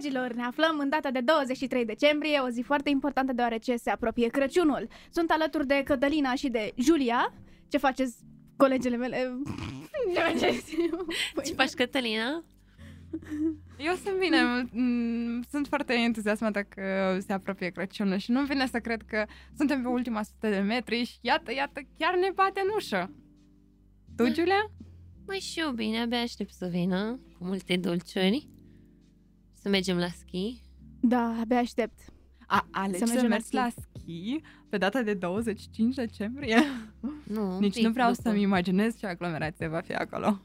Dragilor, ne aflăm în data de 23 decembrie, o zi foarte importantă deoarece se apropie Crăciunul. Sunt alături de Cătălina și de Julia. Ce faceți, colegele mele? Ce faci, Cătălina? Eu sunt bine, sunt foarte entuziasmată că se apropie Crăciunul și nu-mi vine să cred că suntem pe ultima 100 de metri și iată, chiar ne bate în ușă. Tu, Giulia? Mai și eu bine, abia aștept să vină cu multe dulciuri. Să mergem la schi. Da, abia aștept. Alegi să mergi la schi pe data de 25 decembrie? Nu. Nici nu vreau să-mi imaginez ce aglomerație va fi acolo.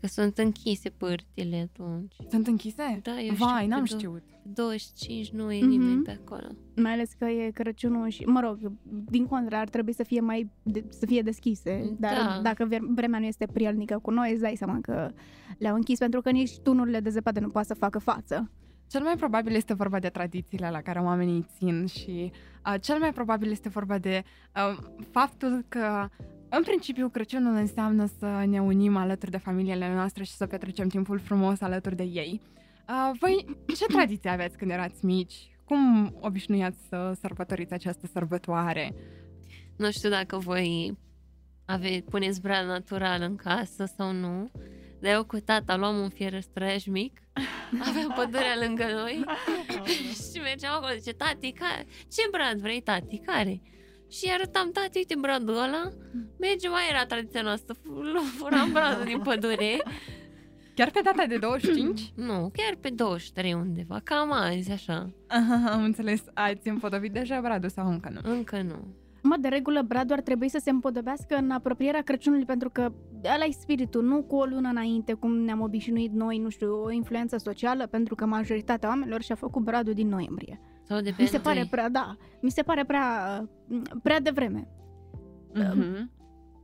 Că sunt închise părțile atunci. Sunt închise? Da, eu știu. Vai, n-am știut. 25 nu e nimeni pe acolo. Mai ales că e Crăciunul și, mă rog, din contra ar trebui să fie mai să fie deschise. Dar dacă vremea nu este prielnică cu noi, îți dai seama că le-au închis pentru că nici tunurile de zăpadă nu poate să facă față. Cel mai probabil este vorba de tradițiile la care oamenii țin și cel mai probabil este vorba de faptul că în principiu, Crăciunul înseamnă să ne unim alături de familiile noastre și să petrecem timpul frumos alături de ei. Voi, ce tradiții aveți când erați mici? Cum obișnuiați să sărbătoriți această sărbătoare? Nu știu dacă voi puneți brad natural în casă sau nu, dar eu cu tata luam un fierăstrăj mic, aveam pădurea lângă noi și mergeam acolo. Zice, tati, ce brad vrei, tati, care? Și arătam, tati, uite bradul ăla, mergem, mai era tradiția noastră, furam bradul din pădure. Chiar pe data de 25? Nu, chiar pe 23 undeva, cam azi, așa. Aha, am înțeles, ați împodobit deja bradul sau încă nu? Încă nu. Mă, de regulă, bradul ar trebui să se împodobească în apropierea Crăciunului, pentru că ăla-i spiritul, nu cu o lună înainte, cum ne-am obișnuit noi, nu știu, o influență socială, pentru că majoritatea oamenilor și-a făcut bradul din noiembrie. Mi se pare prea, prea devreme.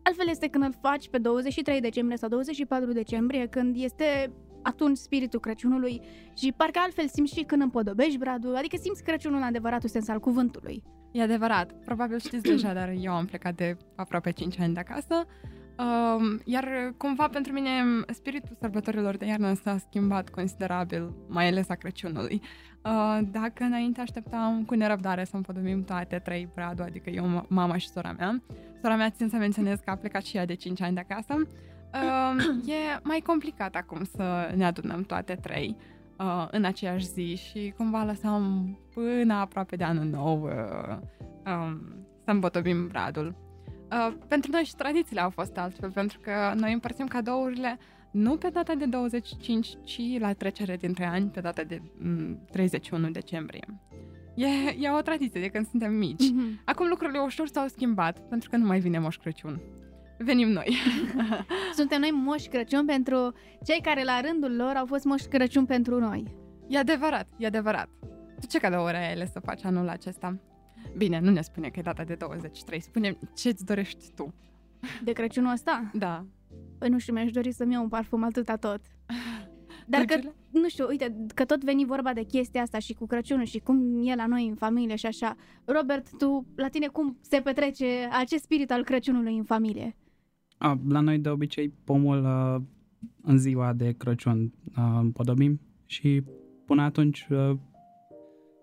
Altfel este când îl faci pe 23 decembrie sau 24 decembrie, când este atunci spiritul Crăciunului și parcă altfel simți și când împodobești bradul, adică simți Crăciunul în adevăratul sens al cuvântului. E adevărat, probabil știți deja, dar eu am plecat de aproape 5 ani de acasă. Iar cumva pentru mine spiritul sărbătorilor de iarnă s-a schimbat considerabil, mai ales a Crăciunului. Dacă înainte așteptam cu nerăbdare să împodobim toate trei bradul, adică eu, mama și sora mea. Sora mea, țin să menționez că a plecat și ea de 5 ani de acasă. E mai complicat acum să ne adunăm toate trei în aceeași zi și cumva lăsăm până aproape de anul nou să împodobim bradul. Pentru noi și tradițiile au fost altfel, pentru că noi împărțim cadourile nu pe data de 25, ci la trecere dintre ani, pe data de 31 decembrie. E o tradiție de când suntem mici. Acum lucrurile ușor s-au schimbat, pentru că nu mai vine Moș Crăciun. Venim noi. Suntem noi Moș Crăciun pentru cei care la rândul lor au fost Moș Crăciun pentru noi. E adevărat. Tu ce cadouri ai ales să faci anul acesta? Bine, nu ne spune că e data de 23. Spune-mi ce-ți dorești tu. De Crăciunul ăsta? Da. Păi nu știu, mi-aș dori să-mi iau un parfum atâta tot. Dar că, nu știu, uite, că tot veni vorba de chestia asta și cu Crăciunul și cum e la noi în familie și așa. Robert, tu, la tine cum se petrece acest spirit al Crăciunului în familie? La noi, de obicei, pomul în ziua de Crăciun împodobim și până atunci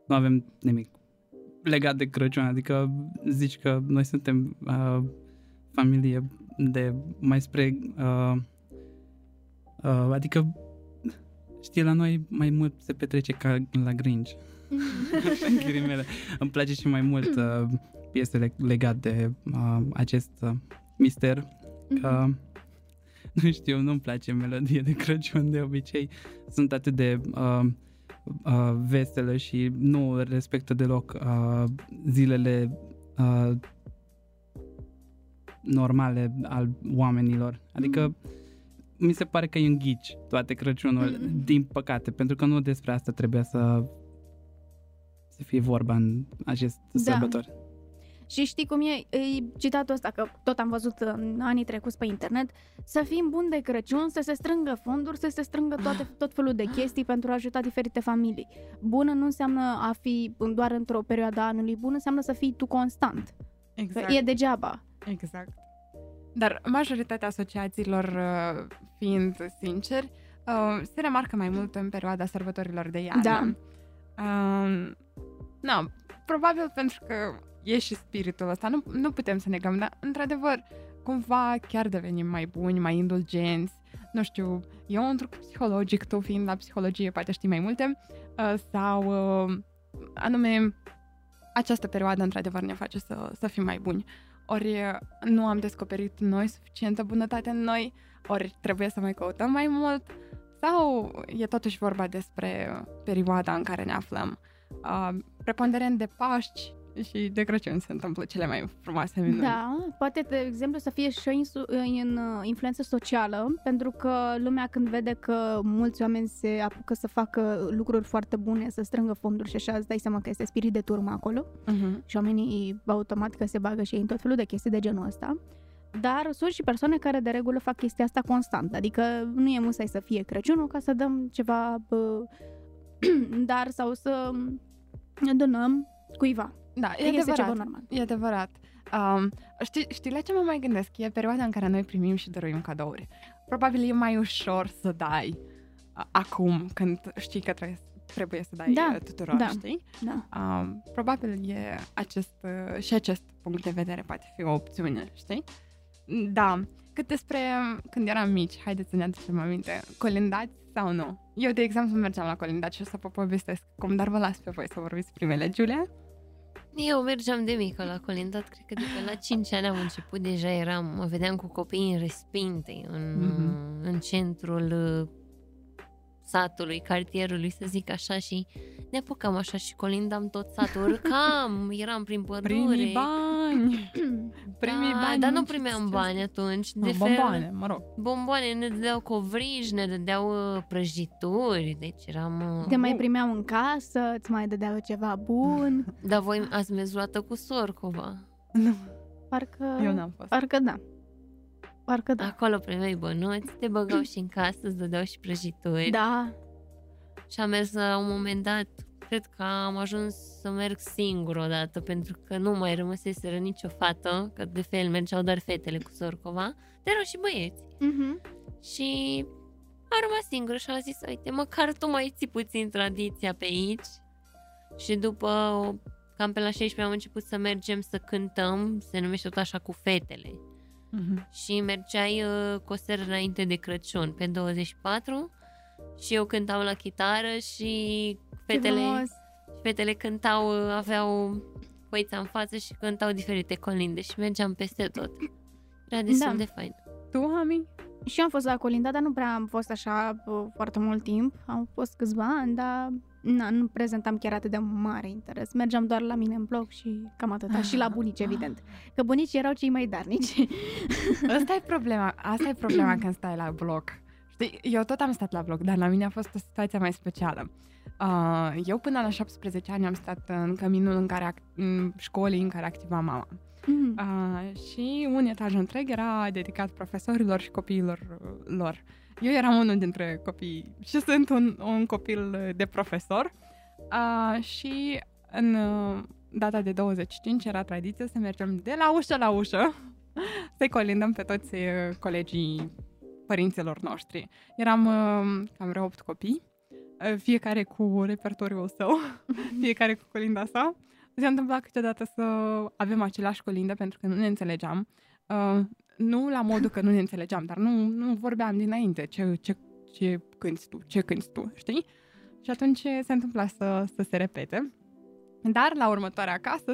nu avem nimic legat de Crăciun, adică zici că noi suntem familie de mai spre adică știi, la noi mai mult se petrece ca la gringi. Îmi place și mai mult piesele legate de acest mister că nu știu, nu-mi place melodie de Crăciun de obicei, sunt atât de veselă și nu respectă deloc zilele normale al oamenilor. Adică mi se pare că îi înghici toate Crăciunul, din păcate, pentru că nu despre asta trebuia să fie vorba în acest sărbători. Și știi cum e citatul ăsta, că tot am văzut în anii trecuți pe internet, să fim buni de Crăciun, să se strângă fonduri, să se strângă tot felul de chestii pentru a ajuta diferite familii. Bună nu înseamnă a fi doar într-o perioadă a anului, bună înseamnă să fii tu constant. Exact. Că e degeaba. Exact. Dar majoritatea asociațiilor, fiind sinceri, se remarcă mai mult în perioada sărbătorilor de iarnă. Da. No, probabil pentru că e și spiritul ăsta, nu putem să negăm, dar într-adevăr, cumva chiar devenim mai buni, mai indulgenți, nu știu, eu într-un psihologic, tu fiind la psihologie, poate știi mai multe, sau anume, această perioadă într-adevăr ne face să fim mai buni. Ori nu am descoperit noi suficientă bunătate în noi, ori trebuie să mai căutăm mai mult, sau e totuși vorba despre perioada în care ne aflăm. Preponderent de Paști și de Crăciun se întâmplă cele mai frumoase minuni. Da, poate, de exemplu, să fie și în influență socială, pentru că lumea când vede că mulți oameni se apucă să facă lucruri foarte bune, să strângă fonduri și așa, îți dai seama că este spirit de turmă acolo, și oamenii automat că se bagă și ei în tot felul de chestii de genul ăsta. Dar sunt și persoane care de regulă fac chestia asta constant, adică nu e musai să fie Crăciunul ca să dăm ceva dar sau să donăm cuiva. Da, e adevărat, normal. E adevărat. Știi la ce mă mai gândesc? E perioada în care noi primim și dăruim cadouri. Probabil e mai ușor să dai acum, când știi că trebuie să dai tuturor, știi? Da. Probabil e acest punct de vedere poate fi o opțiune, știi? Da. Cât despre când eram mici, haideți să ne aducem aminte, colindați sau nu? Eu, de exemplu, mergeam la colindat și o să vă povestesc cum, dar vă las pe voi să vorbiți primele. Giulia? Eu mergeam de mică la colindat, cred că de pe la 5 ani am început, deja mă vedeam cu copiii respinte în centrul satului, cartierului, să zic așa, și ne apucam așa și colindam tot satul, urcam, eram prin pădure. Primii bani. Dar nu primeam bani atunci. Bomboane, mă rog. Bomboane, ne dădeau covrigi, ne dădeau prăjituri, deci eram... Te mai primeau în casă, îți mai dădeau ceva bun. Dar voi ați mers cu sorcova. Nu. Parcă... Eu n-am fost. Parcă da. Acolo primeai bănuți, te băgau și în casă, îți dădeau și prăjituri. Da. Și am mers la un moment dat, cred că am ajuns să merg singură odată, pentru că nu mai rămăseseră nicio fată, că de fel mergeau doar fetele cu sorcova, dar erau și băieți. Și am rămas singură și am zis, uite, măcar tu mai ții puțin tradiția pe aici. Și după, cam pe la 16 am început să mergem să cântăm, se numește tot așa, cu fetele. Și mergeai cu o seră înainte de Crăciun, pe 24, și eu cântam la chitară și fetele cântau, aveau coița în față și cântau diferite colinde și mergeam peste tot. Era destul de fain. Tu, Ami? Și eu am fost la colinda, dar nu prea am fost așa foarte mult timp. Am fost câțiva ani, dar nu prezentam chiar atât de mare interes. Mergeam doar la mine în bloc și cam atât. Și la bunici, evident. Că bunicii erau cei mai darnici. Asta e problema când stai la bloc. Știi, eu tot am stat la bloc, dar la mine a fost o situație mai specială. Eu până la 17 ani am stat în căminul în școlii în care activa mama. Și un etaj întreg era dedicat profesorilor și copiilor lor. Eu eram unul dintre copii și sunt un copil de profesor. Și în data de 25 era tradiție să mergem de la ușă la ușă să-i colindăm pe toți colegii părinților noștri. Eram cam vreo 8 copii, fiecare cu repertoriul său, fiecare cu colinda sa. Se întâmpla câteodată să avem același colindă pentru că nu ne înțelegeam. Nu la modul că nu ne înțelegeam, dar nu vorbeam dinainte ce cânti tu, știi? Și atunci se întâmpla să se repete. Dar la următoarea casă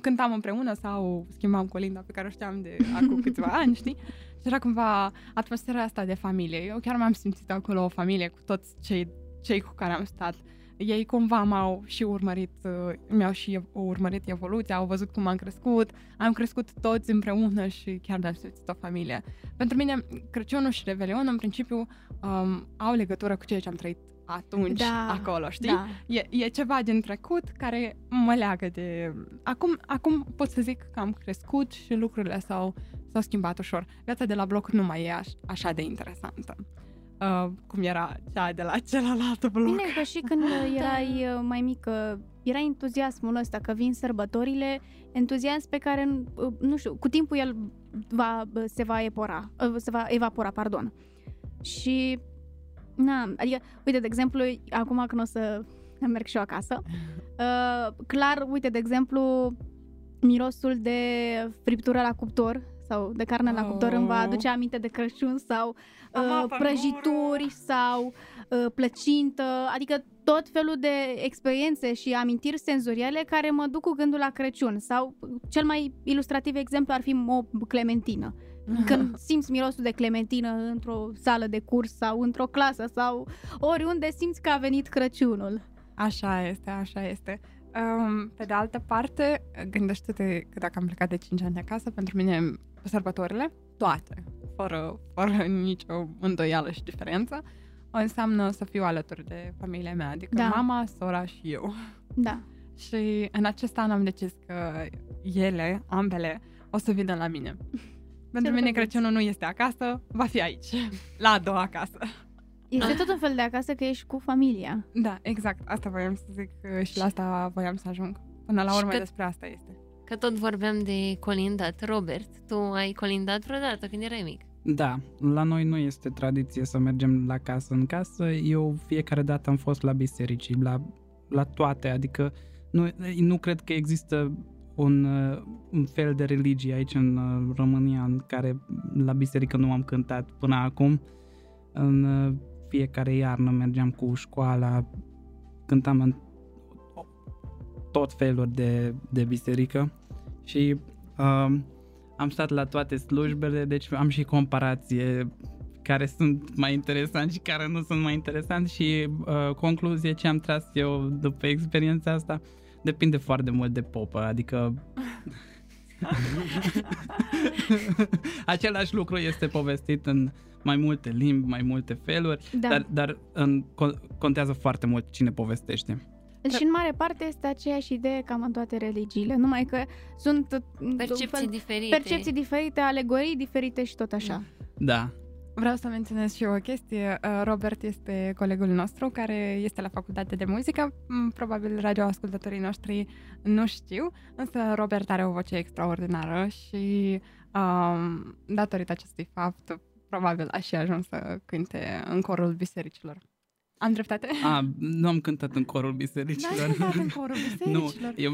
cântam împreună sau schimbam colinda pe care o știam de acum câțiva ani, știi? Și era cumva atmosfera asta de familie. Eu chiar m-am simțit acolo o familie cu toți cei cu care am stat. Ei cumva mi-au urmărit evoluția, au văzut cum am crescut, toți împreună și chiar de-am simțit o familie. Pentru mine, Crăciunul și Revelionul, în principiu, au legătură cu ceea ce am trăit atunci, acolo, știi? Da. E ceva din trecut care mă leagă de... Acum pot să zic că am crescut și lucrurile s-au schimbat ușor. Viața de la bloc nu mai e așa de interesantă. Cum era cea de la celălalt bloc. Bine că și când erai mai mică, era entuziasmul ăsta că vin sărbătorile, entuziasm pe care, nu știu, cu timpul el se va evapora, pardon. Și Na, adică, uite, de exemplu, acum când o să merg și eu acasă, clar, uite, de exemplu, mirosul de friptură la cuptor sau de carne la cuptor îmi va aduce aminte de Crăciun sau prăjituri sau plăcintă, adică tot felul de experiențe și amintiri senzoriale care mă duc cu gândul la Crăciun. Sau cel mai ilustrativ exemplu ar fi o clementină. Când simți mirosul de clementină într-o sală de curs sau într-o clasă sau oriunde simți că a venit Crăciunul. Așa este, așa este. Pe de altă parte, gândește-te că dacă am plecat de 5 ani acasă, pentru mine sărbătorile, toate, fără nicio îndoială și diferență, înseamnă să fiu alături de familia mea, adică mama, sora și eu. Da. Și în acest an am decis că ele, ambele, o să vină la mine. Pentru mine Crăciunul nu este acasă, va fi aici, la a doua acasă. Este tot un fel de acasă că ești cu familia. Da, exact, asta voiam să zic și la asta voiam să ajung. Până la urmă despre asta este. Că tot vorbeam de colindat. Robert, tu ai colindat vreodată când erai mic? Da, la noi nu este tradiție să mergem la casă în casă. Eu fiecare dată am fost la biserici, la toate, adică nu cred că există un fel de religie aici în România în care la biserică nu am cântat până acum. În fiecare iarnă mergeam cu școala, cântam în tot felul de biserică și am stat la toate slujbele, deci am și comparație care sunt mai interesant și care nu sunt mai interesant și concluzie ce am tras eu după experiența asta depinde foarte mult de popă, adică același lucru este povestit în mai multe limbi, mai multe feluri, dar contează foarte mult cine povestește. Și în mare parte este aceeași idee cam în toate religiile, numai că sunt percepții diferite, alegorii diferite și tot așa. Da. Vreau să menționez și eu o chestie. Robert este colegul nostru care este la Facultatea de Muzică. Probabil radioascultătorii noștri nu știu, însă Robert are o voce extraordinară și datorită acestui fapt probabil a și ajuns să cânte în corul bisericilor. Am dreptate? Nu am cântat în corul bisericilor. Nu, eu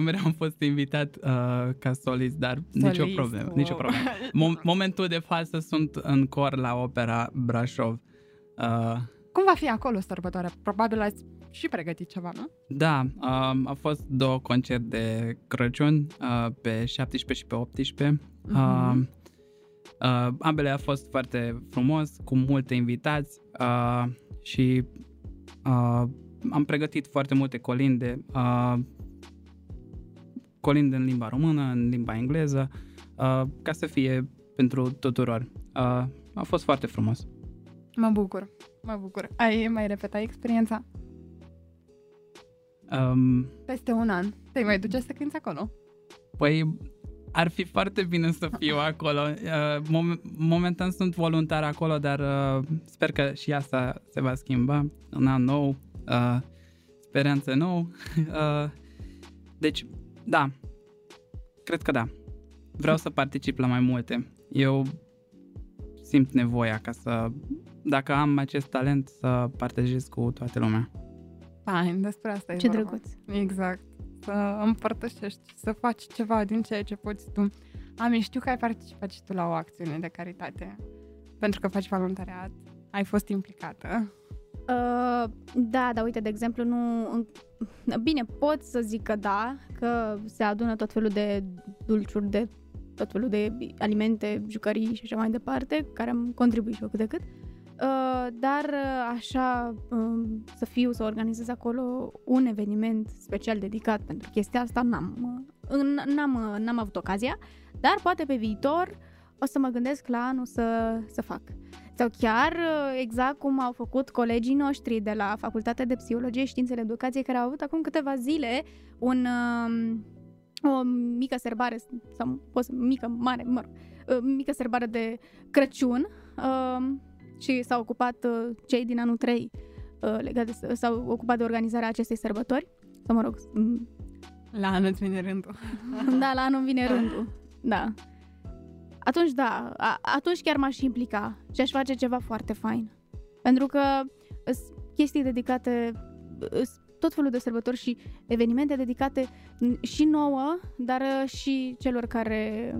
mereu am fost invitat ca solist, dar nicio problemă. Momentul de față sunt în cor la Opera Brașov. Cum va fi acolo sărbătoarea? Probabil ați și pregătit ceva, nu? Da, au fost 2 concerte de Crăciun, pe 17 și pe 18. Ambele a fost foarte frumos, cu multe invitați și am pregătit foarte multe colinde, colinde în limba română, în limba engleză, ca să fie pentru tuturor. A fost foarte frumos. Mă bucur. Ai mai repetat experiența? Peste un an. Te mai duce să cânti acolo? Păi... ar fi foarte bine să fiu acolo. Momentan sunt voluntar acolo, dar sper că și asta se va schimba. Un an nou, speranță nouă. Deci, da, cred că da. Vreau să particip la mai multe. Eu simt nevoia ca să, dacă am acest talent, să partajez cu toată lumea. Fain, despre asta e vorba. Ce drăguț. Exact. Să împărtășești, să faci ceva din ceea ce poți tu. Ami, știu că ai participat și tu la o acțiune de caritate, pentru că faci voluntariat, ai fost implicată. Da, dar uite, de exemplu, nu... Bine, pot să zic că da, că se adună tot felul de dulciuri, de tot felul de alimente, jucării și așa mai departe, care am contribuit și eu cât de cât. Dar așa să fiu, să organizez acolo un eveniment special dedicat pentru chestia asta, n-am avut ocazia, dar poate pe viitor o să mă gândesc la anul să fac. Sau chiar exact cum au făcut colegii noștri de la Facultatea de Psihologie și Științele Educației, care au avut acum câteva zile o mică serbare, sau mică serbare de Crăciun, și s-au ocupat cei din anul 3 s-au ocupat de organizarea acestei sărbători. Sau mă rog... La anul îți vine rândul. Da, la anul vine rândul. Da. Atunci chiar m-aș implica și aș face ceva foarte fain. Pentru că chestii dedicate, tot felul de sărbători și evenimente dedicate și nouă, dar și celor care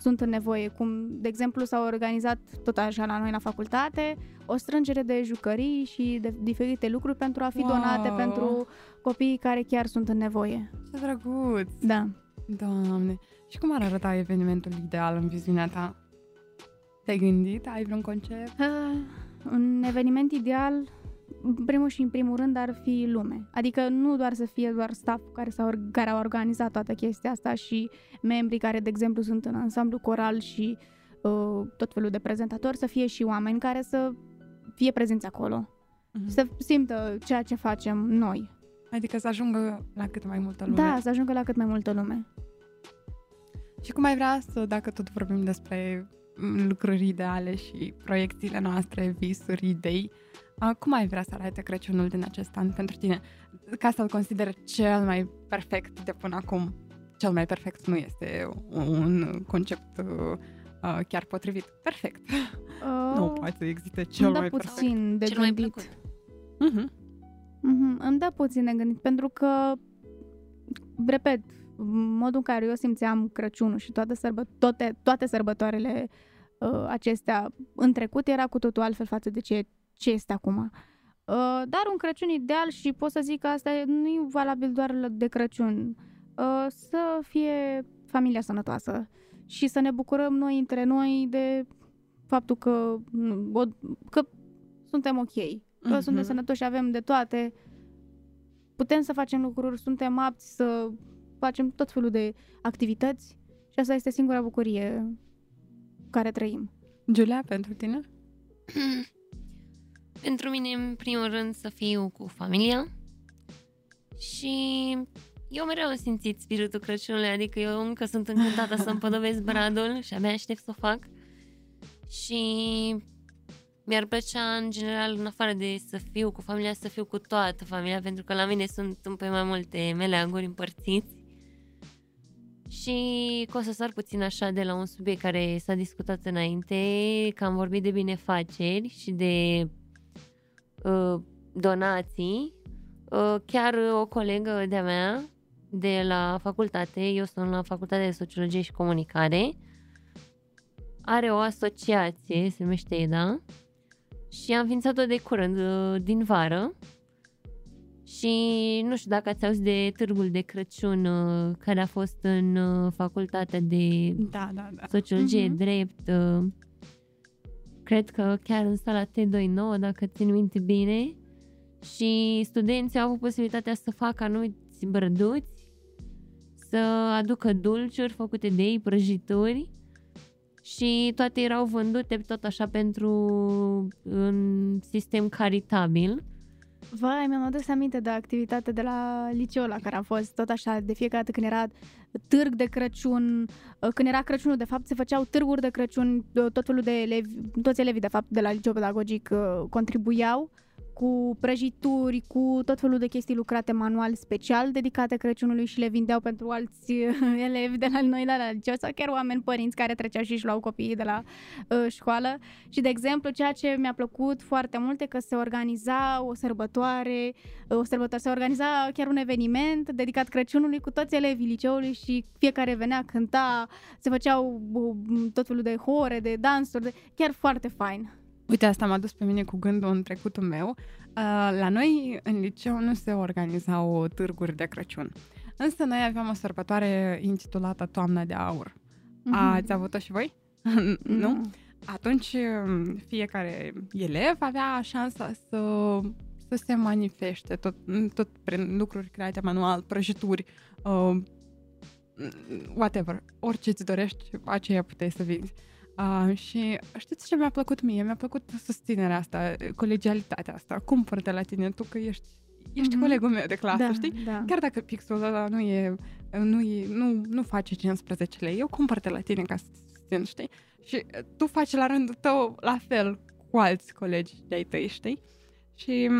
sunt în nevoie. Cum, de exemplu, s-au organizat tot așa la noi la facultate o strângere de jucării și de diferite lucruri pentru a fi donate pentru copiii care chiar sunt în nevoie. Ce drăguț! Da. Doamne! Și cum ar arăta evenimentul ideal în viziunea ta? Te-ai gândit? Ai vreun concept? Un eveniment ideal, primul și în primul rând, ar fi lume. Adică nu doar să fie doar staff care au organizat toată chestia asta și membrii care, de exemplu, sunt în ansamblu coral și tot felul de prezentatori, să fie și oameni care să fie prezenți acolo. Uh-huh. Să simtă ceea ce facem noi. Adică să ajungă la cât mai multă lume. Da, să ajungă la cât mai multă lume. Și cum ai vrea să, dacă tot vorbim despre lucruri ideale și proiecțiile noastre, visuri, idei, cum ai vrea să arate Crăciunul din acest an pentru tine? Ca să-l consideri cel mai perfect de până acum. Cel mai perfect nu este un concept chiar potrivit. Perfect. Nu poate să existe cel mai perfect. Puțin de cel gândit. Mai plăcut. Uh-huh. Uh-huh. Îmi dă puțin de gândit, pentru că, repet, modul în care eu simțeam Crăciunul și toate sărbătoarele acestea în trecut era cu totul altfel față de ce este acum. Dar un Crăciun ideal, și pot să zic că asta nu e valabil doar de Crăciun, să fie familia sănătoasă și să ne bucurăm noi între noi de faptul că suntem ok, că suntem sănătoși, avem de toate, putem să facem lucruri, suntem apți să facem tot felul de activități și asta este singura bucurie care trăim. Giulia, pentru tine? Pentru mine, în primul rând, să fiu cu familia. Și eu mereu am simțit spiritul Crăciunului, adică eu încă sunt încântată să împodobesc bradul și abia aștept să o fac. Și mi-ar plăcea, în general, în afară de să fiu cu familia, să fiu cu toată familia, pentru că la mine sunt pe mai multe meleaguri împărțiți. Și că o să sar puțin așa de la un subiect care s-a discutat înainte, că am vorbit de binefaceri și de donații. Chiar o colegă de-a mea de la facultate, eu sunt la Facultatea de Sociologie și Comunicare, are o asociație, se numește EDA, și am înființat-o de curând, din vară. Și nu știu dacă ați auzit de târgul de Crăciun care a fost în Facultatea de Sociologie, Drept, cred că chiar în sala T29, dacă țin minte bine, și studenții au avut posibilitatea să facă anumiți brăduți, să aducă dulciuri făcute de ei, prăjituri, și toate erau vândute tot așa pentru un sistem caritabil. Vai, mi-am adus aminte de activitate de la liceul la care am fost, tot așa, de fiecare dată când era târg de Crăciun, când era Crăciunul, de fapt, se făceau târguri de Crăciun, tot felul de elevi, toți elevii, de fapt, de la liceul pedagogic contribuiau cu prăjituri, cu tot felul de chestii lucrate manual special dedicate Crăciunului și le vindeau pentru alți elevi de la noi, de la liceu, sau chiar oameni, părinți care treceau și își luau copiii de la școală. Și, de exemplu, ceea ce mi-a plăcut foarte mult e că se organiza o sărbătoare, se organiza chiar un eveniment dedicat Crăciunului cu toți elevii liceului și fiecare venea, cânta, se făceau tot felul de hore, de dansuri, chiar foarte fain. Uite, asta m-a dus pe mine cu gândul în trecutul meu. La noi, în liceu, nu se organizau târguri de Crăciun. Însă noi aveam o sărbătoare intitulată Toamna de Aur. Ați avut-o și voi? Nu? Atunci, fiecare elev avea șansa să se manifeste tot prin lucruri create manual, prăjituri, whatever. Orice îți dorești, aceea puteai să vinzi. Și știți ce mi-a plăcut mie? Mi-a plăcut susținerea asta, colegialitatea asta. Cumpăr de la tine, tu că ești colegul meu de clasă, da, știi? Da. Chiar dacă pixul ăla nu face 15 lei, eu cumpăr de la tine ca să susțin, știi? Și tu faci la rândul tău la fel cu alți colegi de-ai tăi, știi? Și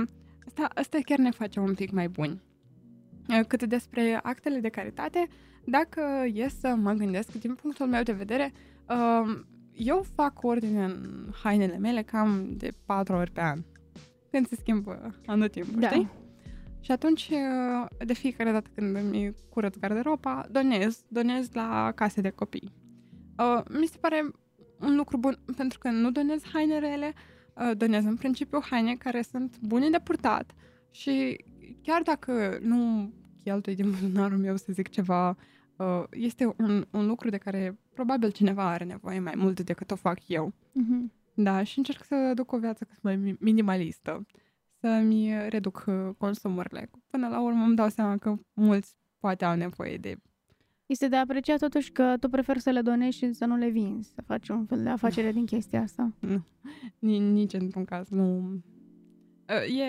asta chiar ne face un pic mai buni. Cât despre actele de caritate, dacă e să mă gândesc, din punctul meu de vedere, eu fac ordine în hainele mele cam de 4 ori pe an. când se schimbă anotimpul, da, știi? Și atunci, de fiecare dată când îmi curăț garderoba, donez la case de copii. Mi se pare un lucru bun, pentru că nu donez haine rele, donez în principiu haine care sunt bune de purtat și chiar dacă nu cheltui din buzunarul meu, să zic ceva, este un lucru de care probabil cineva are nevoie mai mult decât o fac eu. Mm-hmm. Da, și încerc să duc o viață cât mai minimalistă, să-mi reduc consumurile. Până la urmă îmi dau seama că mulți poate au nevoie de... Este de apreciat totuși că tu preferi să le donezi și să nu le vinzi, să faci un fel de afacere din chestia asta. Nu, nici într-un caz nu.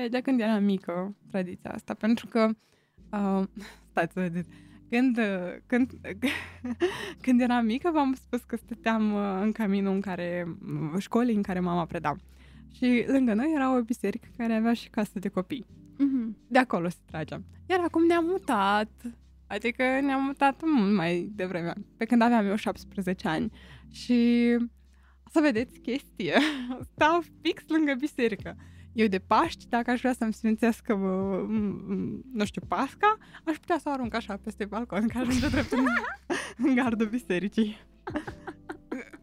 E de când eram mică tradiția asta, pentru că stați să vedeți. Când eram mică, v-am spus că stăteam în caminul în care, școlii în care mama preda. Și lângă noi era o biserică care avea și casă de copii. Mm-hmm. De acolo se trageam. Iar acum ne-am mutat. Adică ne-am mutat mult mai devreme, pe când aveam eu 17 ani. Și să vedeți chestie. Stau fix lângă biserică. Eu de Paști, dacă aș vrea să-mi sfințească, nu știu, Pasca, aș putea să o arunc așa peste balcon, că ajunge drept în gardul bisericii.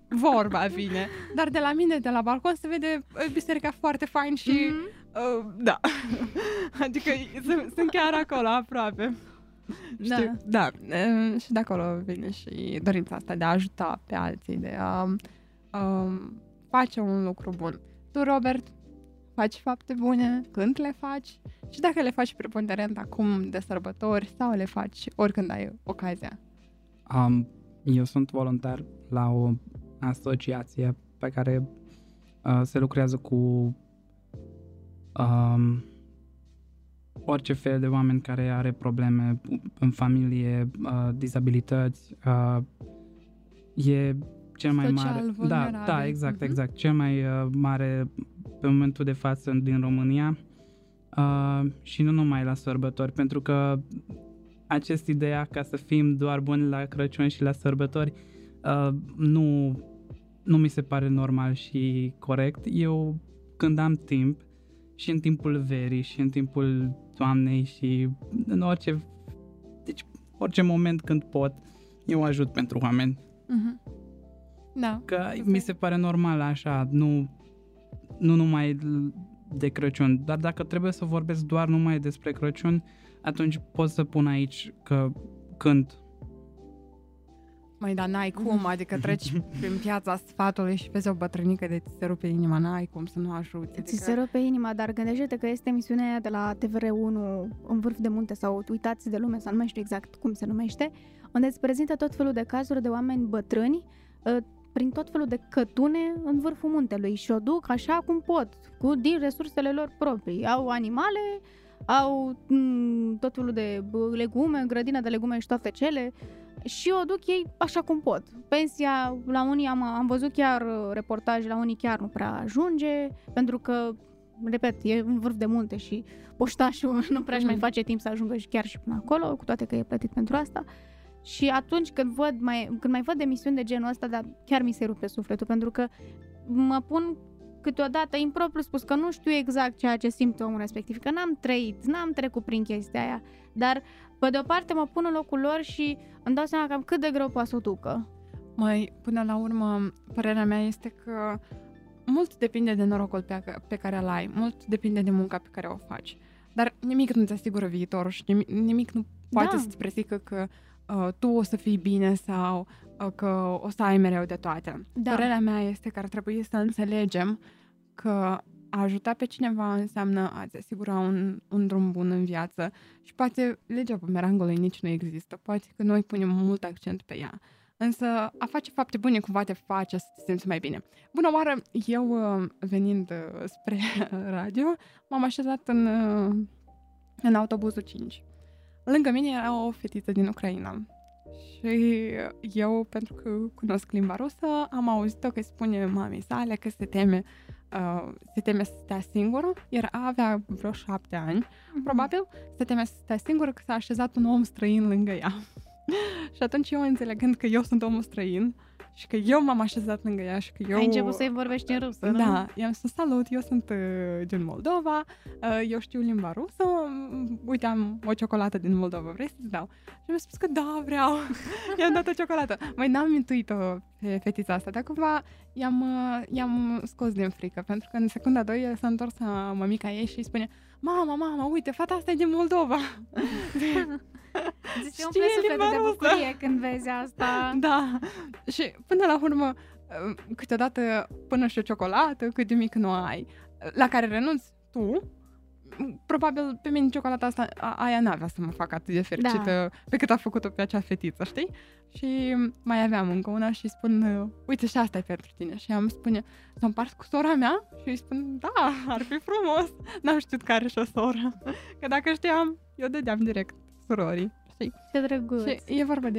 Vorba vine. Dar de la mine, de la balcon, se vede biserica foarte fain și... Mm-hmm. Da. Adică sunt chiar acolo, aproape. Da. Știu, da. Și de acolo vine și dorința asta de a ajuta pe alții, de a face un lucru bun. Tu, Robert, faci fapte bune, când le faci și dacă le faci preponderent acum de sărbători sau le faci oricând ai ocazia? Eu sunt voluntar la o asociație pe care se lucrează cu orice fel de oameni care are probleme în familie, dizabilități. E cel mai mare. Vulnerabil. Da, exact. Cel mai mare pe momentul de față din România și nu numai la sărbători, pentru că această idee ca să fim doar buni la Crăciun și la sărbători nu mi se pare normal și corect. Eu când am timp și în timpul verii și în timpul toamnei și în orice moment când pot, eu ajut pentru oameni. Uh-huh. Da. Că mi se pare normal așa, nu numai de Crăciun, dar dacă trebuie să vorbesc doar numai despre Crăciun, atunci pot să pun aici că cânt. Mai da, n-ai cum, adică treci prin piața sfatului și vezi o bătrânică de ți se rupe inima, n-ai cum să nu ajuți. Adică... Ți se rupe inima, dar gândește-te că este emisiunea aia de la TVR1 în Vârf de Munte sau Uitați de Lume, sau nu mai știu exact cum se numește, unde îți prezintă tot felul de cazuri de oameni bătrâni, prin tot felul de cătune în vârful muntelui și o duc așa cum pot, din resursele lor proprii. Au animale, au tot felul de legume, grădina de legume și toate cele și o duc ei așa cum pot. Pensia, la unii am văzut chiar reportaje, la unii chiar nu prea ajunge, pentru că, repet, e în Vârf de Munte și poștașul nu prea își mai face timp să ajungă și chiar și până acolo, cu toate că e plătit pentru asta. Și atunci când mai văd emisiuni de genul ăsta, dar chiar mi se rupe sufletul, pentru că mă pun câteodată impropriu spus că nu știu exact ceea ce simte omul respectiv, că n-am trecut prin chestia aia, dar pe de o parte mă pun în locul lor și îmi dau seama cam cât de greu poate să o ducă. Până la urmă, părerea mea este că mult depinde de norocul pe care îl ai, mult depinde de munca pe care o faci, dar nimic nu-ți asigură viitorul și nimic nu poate să-ți prezică că tu o să fii bine sau că o să ai mereu de toate. Da. Părerea mea este că ar trebui să înțelegem că a ajuta pe cineva înseamnă a-ți asigura un drum bun în viață și poate legea bumerangului nici nu există, poate că noi punem mult accent pe ea. Însă a face fapte bune cumva te face să te simți mai bine. Bună oară, eu venind spre radio, m-am așezat în autobuzul 5. Lângă mine era o fetiță din Ucraina și eu, pentru că cunosc limba rusă, am auzit-o că spune mamei sale că se teme să stea singură, iar avea vreo 7 ani, probabil, se teme să stea singură că s-a așezat un om străin lângă ea. Și atunci eu, înțelegând că eu sunt omul străin și că eu m-am așezat lângă ea și că eu... Ai început să-i vorbești în rusă, nu? Da, i-am spus, salut, eu sunt din Moldova, eu știu limba rusă, uite, am o ciocolată din Moldova, vrei să-ți dau? Și mi-a spus că da, vreau, i-am dat o ciocolată. Mai n-am intuit-o pe fetița asta, dar cumva i-am scos din frică, pentru că în secunda 2 s-a întors mămica ei și spune, mama, uite, fata asta e din Moldova. Deci știi, umple sufletul de bucurie când vezi asta. Da. Și până la urmă, câteodată până și o ciocolată, cât de mic nu ai, la care renunți tu, probabil pe mine ciocolata asta, aia n-avea să mă fac atât de fericită, da, pe cât a făcut-o pe acea fetiță, știi? Și mai aveam încă una și spun, uite și asta e pentru tine. Și ea îmi spune, s-o împart cu sora mea? Și îi spun, da, ar fi frumos. N-am știut care și o soră. Că dacă știam, eu dădeam direct surorii, știi? Ce drăguț! Și e vorba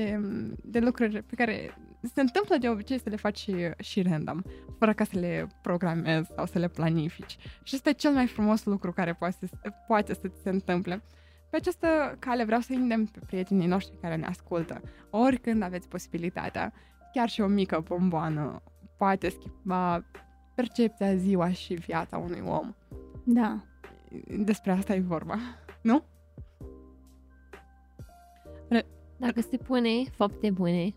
de lucruri pe care se întâmplă de obicei să le faci și random, fără ca să le programezi sau să le planifici. Și este cel mai frumos lucru care poate să ți se întâmple. Pe această cale vreau să îndemn pe prietenii noștri care ne ascultă. Oricând aveți posibilitatea, chiar și o mică bomboană poate schimba percepția, ziua și viața unui om. Da. Despre asta e vorba, nu? Dacă se pune fapte bune,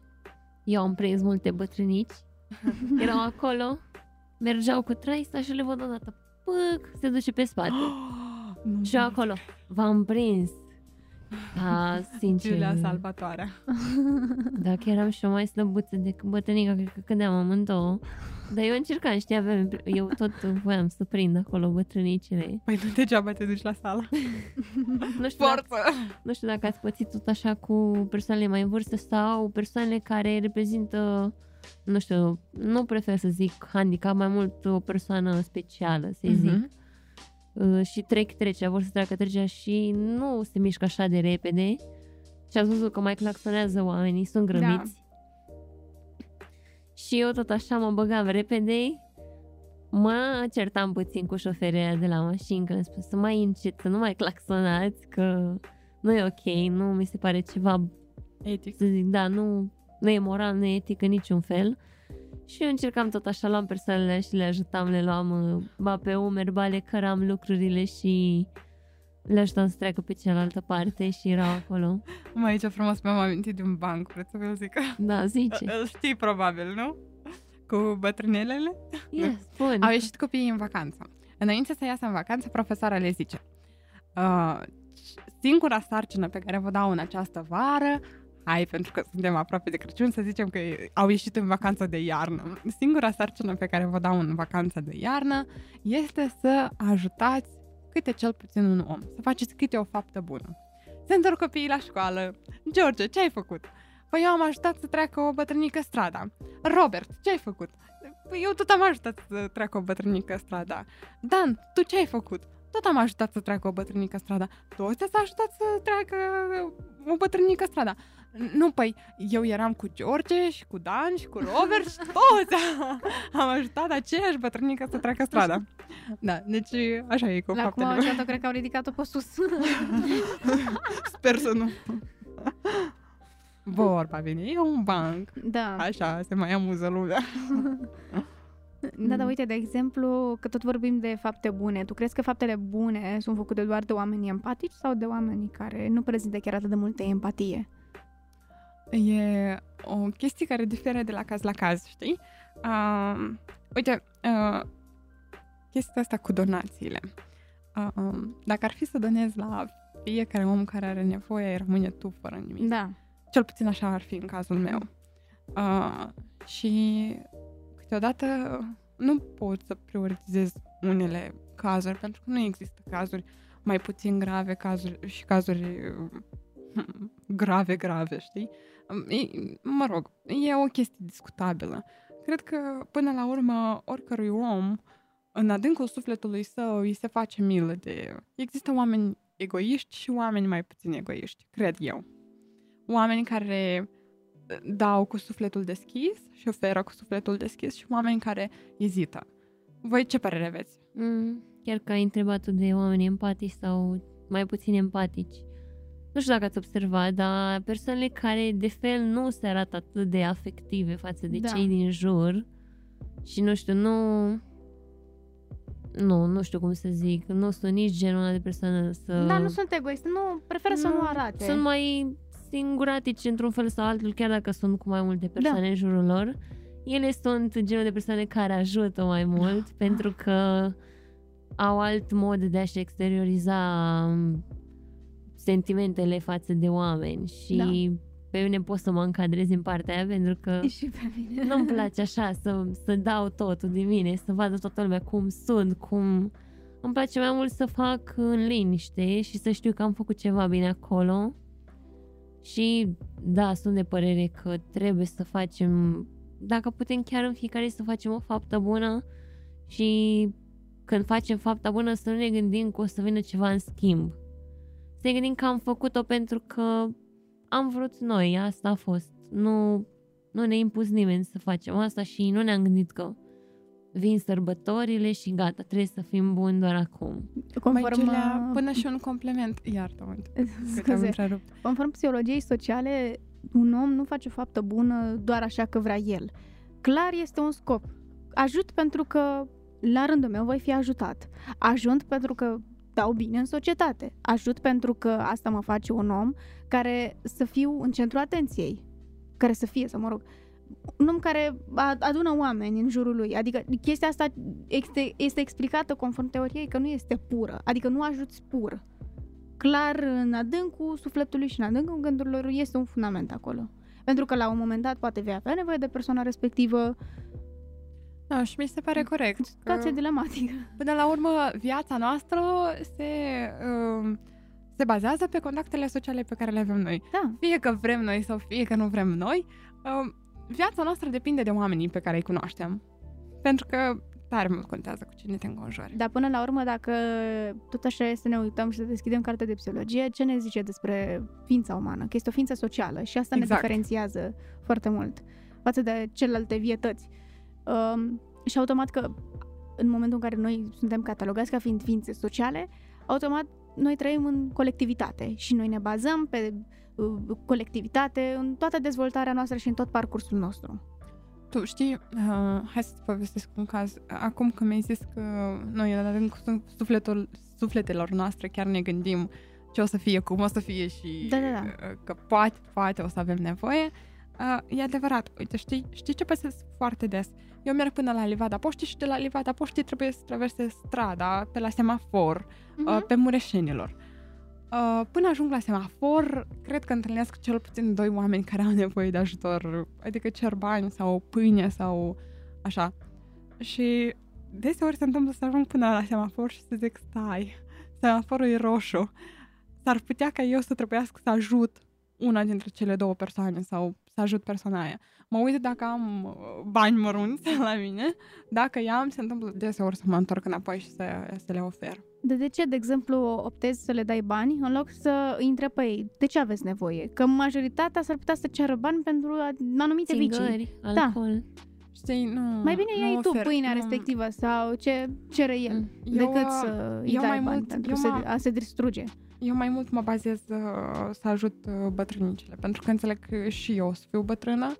eu am prins multe bătrânici, erau acolo, mergeau cu traista și le văd odată, pâc, se duce pe spate. Și eu acolo, v-am prins. A, sincer. Giulia salvatoarea. Dacă eram și eu mai slăbuță decât bătrânica, cred că cădeam amândouă. Dar eu încercam, știi, eu tot voiam să prind acolo bătrânicile. Păi nu degeaba te duci la sală. Nu știu dacă ați pățit tot așa cu persoanele mai în vârstă sau persoanele care reprezintă, nu știu, nu prefer să zic handicap, mai mult o persoană specială, să-i zic. Și trecea, vor să treacă trecea și nu se mișcă așa de repede. Și ați văzut că mai claxonează oamenii, sunt grăbiți. Da. Și eu tot așa mă băgam repede, mă certam puțin cu șoferea de la mașină, că le-am spus să mai încet, să nu mai claxonați, că nu e ok, nu mi se pare ceva etic. Să zic, da, nu e moral, nu e etic în niciun fel. Și eu încercam tot așa, luam persoanele și le ajutam, le luam ba pe umeri, ba le căram lucrurile și le ajutam să treacă pe cealaltă parte și erau acolo. Mă, aici frumos mi-am amintit de un banc, vreți să vă zic? Da, zice. Îl știi probabil, nu? Cu bătrânelele? Yes, bun. Au ieșit copiii în vacanță. Înainte să iasă în vacanță, profesoara le zice, singura sarcină pe care vă dau în această vară, hai, pentru că suntem aproape de Crăciun, să zicem că au ieșit în vacanță de iarnă. Singura sarcină pe care vă dau în vacanță de iarnă este să ajutați câte cel puțin un om, să faceți câte o faptă bună. Se întorc copiii la școală. George, ce ai făcut? Păi eu am ajutat să treacă o bătrânică strada. Robert, ce ai făcut? Păi eu tot am ajutat să treacă o bătrânică strada. Dan, tu ce ai făcut? Tot am ajutat să treacă o bătrânică strada. Toți s-a ajutat să treacă o bătrânică strada. Nu, păi, eu eram cu George și cu Dan și cu Robert și toți am ajutat aceeași bătrânică să treacă strada. Da, deci așa e cu faptele. La cum au ajutat-o, cred că au ridicat-o pe sus. Sper să nu. Vorba vine, e un banc. Da. Așa, se mai amuză lumea. Da, dar uite, de exemplu, că tot vorbim de fapte bune, tu crezi că faptele bune sunt făcute doar de oameni empatici sau de oamenii care nu prezintă chiar atât de multă empatie? E o chestie care diferă de la caz la caz, știi? Chestia asta cu donațiile. Dacă ar fi să donezi la fiecare om care are nevoie, rămâne tu fără nimic. Da. Cel puțin așa ar fi în cazul meu. Și câteodată nu pot să prioritizez unele cazuri, pentru că nu există cazuri mai puțin grave și cazuri grave, știi? Mă rog, e o chestie discutabilă. Cred că, până la urmă, oricărui om, în adâncul sufletului său, îi se face milă de... Există oameni egoiști și oameni mai puțin egoiști, cred eu. Oameni care dau cu sufletul deschis și oferă cu sufletul deschis și oameni care ezită. Voi ce părere aveți? Chiar că ai întrebat de oameni empatici sau mai puțin empatici. nu știu dacă ați observat, dar persoanele care de fel nu se arată atât de afective față de cei din jur și nu știu, nu știu cum să zic, nu sunt nici genul ăla de persoană să... Da, nu sunt egoiste, nu, preferă să nu arate. Sunt mai singuratici într-un fel sau altul, chiar dacă sunt cu mai multe persoane în jurul lor. Ele sunt genul de persoane care ajută mai mult pentru că au alt mod de a-și exterioriza sentimentele față de oameni și pe mine pot să mă încadrez în partea aia pentru că și pe mine nu-mi place așa să dau totul din mine, să vadă toată lumea cum sunt, cum... Îmi place mai mult să fac în liniște și să știu că am făcut ceva bine acolo și da, sunt de părere că trebuie să facem, dacă putem chiar în fiecare zi să facem o faptă bună și când facem fapta bună să nu ne gândim că o să vină ceva în schimb. Să ne gândim că am făcut-o pentru că am vrut noi, asta a fost. Nu ne-a impus nimeni să facem asta și nu ne-am gândit că vin sărbătorile și gata, trebuie să fim buni doar acum. Până și un compliment. Iartă-mă, că am întrerupt. Conform psihologiei sociale, un om nu face o faptă bună doar așa că vrea el. Clar este un scop. Ajut pentru că la rândul meu voi fi ajutat. Ajung pentru că dau bine în societate. Ajut pentru că asta mă face un om care să fiu în centrul atenției. Care să fie, să mă rog, un om care adună oameni în jurul lui. Adică chestia asta este explicată conform teoriei că nu este pură. Adică nu ajuți pur. Clar, în adâncul sufletului și în adâncul gândurilor este un fundament acolo. Pentru că la un moment dat poate vei avea nevoie de persoana respectivă. Da, și mi se pare corect. Situație dilematică. Până la urmă, viața noastră se bazează pe contactele sociale pe care le avem noi. Da. Fie că vrem noi sau fie că nu vrem noi, viața noastră depinde de oamenii pe care îi cunoaștem. Pentru că tare mult contează cu cine te înconjori. Dar până la urmă, dacă tot așa e să ne uităm și să deschidem cartea de psihologie, ce ne zice despre ființa umană? Că este o ființă socială și asta ne diferențiază foarte mult față de celelalte vietăți. Și automat că în momentul în care noi suntem catalogați ca fiind ființe sociale, automat noi trăim în colectivitate și noi ne bazăm pe colectivitate în toată dezvoltarea noastră și în tot parcursul nostru. Tu știi, hai să-ți povestesc un caz. Acum că mi-ai zis că noi în sufletelor noastre chiar ne gândim ce o să fie, cum o să fie și că poate o să avem nevoie. E adevărat, uite, știi ce păsesc foarte des? Eu merg până la Livada Poștii și de la Livada Poștii trebuie să traversez strada pe la semafor, pe Mureșenilor. Până ajung la semafor, cred că întâlnesc cel puțin 2 oameni care au nevoie de ajutor, adică cer bani sau pâine sau așa. Și deseori se întâmplă să ajung până la semafor și să zic, stai, semaforul e roșu. S-ar putea ca eu să trebuiască să ajut una dintre cele 2 persoane sau să ajut persoana aia. Mă uit dacă am bani mărunți la mine, dacă i-am, se întâmplă deseori să mă întorc înapoi și să le ofer. De ce, de exemplu, optezi să le dai bani în loc să îi întrebi pe ei de ce aveți nevoie? Că majoritatea s-ar putea să ceară bani pentru anumite țigări, vicii. Alcool. Știi, nu, mai bine iei tu pâinea respectivă sau ce cere el decât să îi dai bani pentru a se distruge. Eu mai mult mă bazez să ajut bătrânicile, pentru că înțeleg că și eu o să fiu bătrână,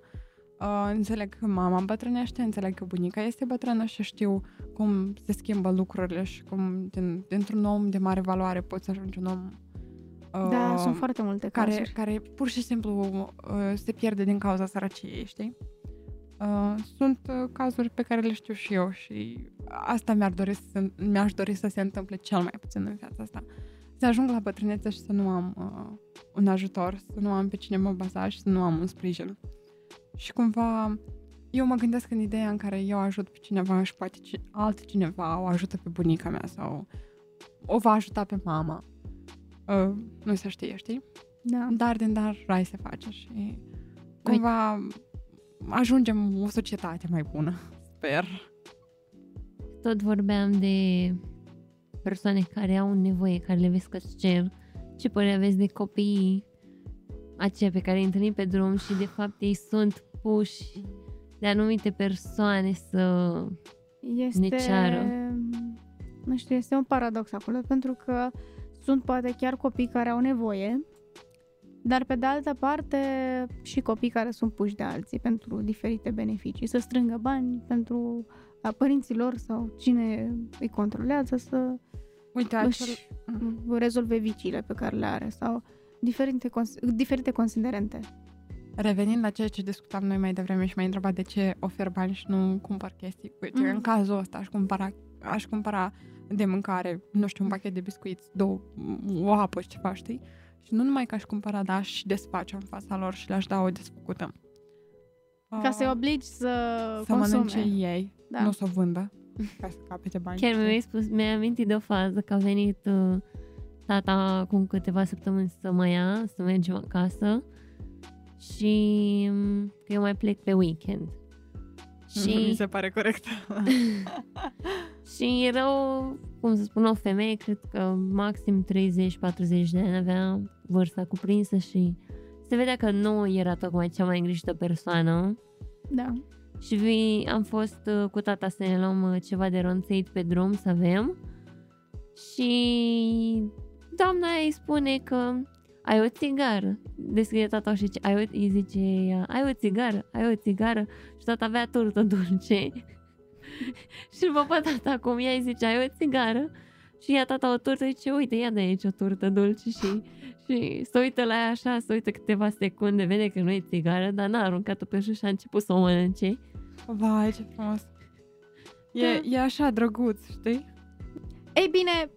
înțeleg că mama bătrânește, înțeleg că bunica este bătrână și știu cum se schimbă lucrurile și cum dintr-un om de mare valoare poți să ajungi un om sunt foarte multe cazuri. Care pur și simplu se pierde din cauza sărăciei, știi? Sunt cazuri pe care le știu și eu și asta mi-aș dori să se întâmple cel mai puțin în viața asta. Să ajung la bătrânețe și să nu am un ajutor, să nu am pe cine mă baza și să nu am un sprijin. Și cumva eu mă gândesc în ideea în care eu ajut pe cineva și poate altcineva o ajută pe bunica mea sau o va ajuta pe mama. Nu se știe, știi? Da. Dar din dar rai se face și cumva ajungem o societate mai bună, sper. Tot vorbeam de persoane care au nevoie, care le vezi că-ți cer, ce părere aveți de copiii aceia pe care îi întâlnim pe drum și de fapt ei sunt puși de anumite persoane să ne ceară. Nu știu, este un paradox acolo pentru că sunt poate chiar copii care au nevoie dar pe de altă parte și copii care sunt puși de alții pentru diferite beneficii, să strângă bani pentru părinții lor sau cine îi controlează să rezolve viciile pe care le are sau diferite considerente. Revenind la ceea ce discutam noi mai devreme și m-ai întrebat de ce ofer bani și nu cumpăr chestii. Uite, în cazul ăsta aș cumpăra de mâncare, nu știu, un pachet de biscuiți, o apă și ceva, știi? Și nu numai că aș cumpăra, dar aș și desface în fața lor și le-aș da o desfăcută. Ca să-i obligi să mănânce ei, da. Nu să o vândă, ca să capete bani. Chiar mi-ai amintit de o fază că a venit tata acum câteva săptămâni să mă ia, să mergem acasă. Și că eu mai plec pe weekend. Și mi se pare corect. Și erau, cum să spun, o femeie, cred că maxim 30-40 de ani avea, vârsta cuprinsă, și se vedea că nu era tocmai cea mai îngrijită persoană. Da. Și am fost cu tata să ne luăm ceva de ronțăit pe drum, să avem. Și doamna îi spune că ai o țigară? Deschide tata și zice, îi zice ea, ai o țigară? Ai o țigară? Și tata avea turtă dulce. Și îl văd tata cum ea îi zice, ai o țigară? Și ia tata o turtă, zice, uite, ia de aici o turtă dulce. Și se uită la ea așa, se uită câteva secunde, vede că nu e țigară, dar n-a aruncat-o pe jos și a început să o mănânce. Vai, ce frumos! E așa drăguț, știi? Ei bine...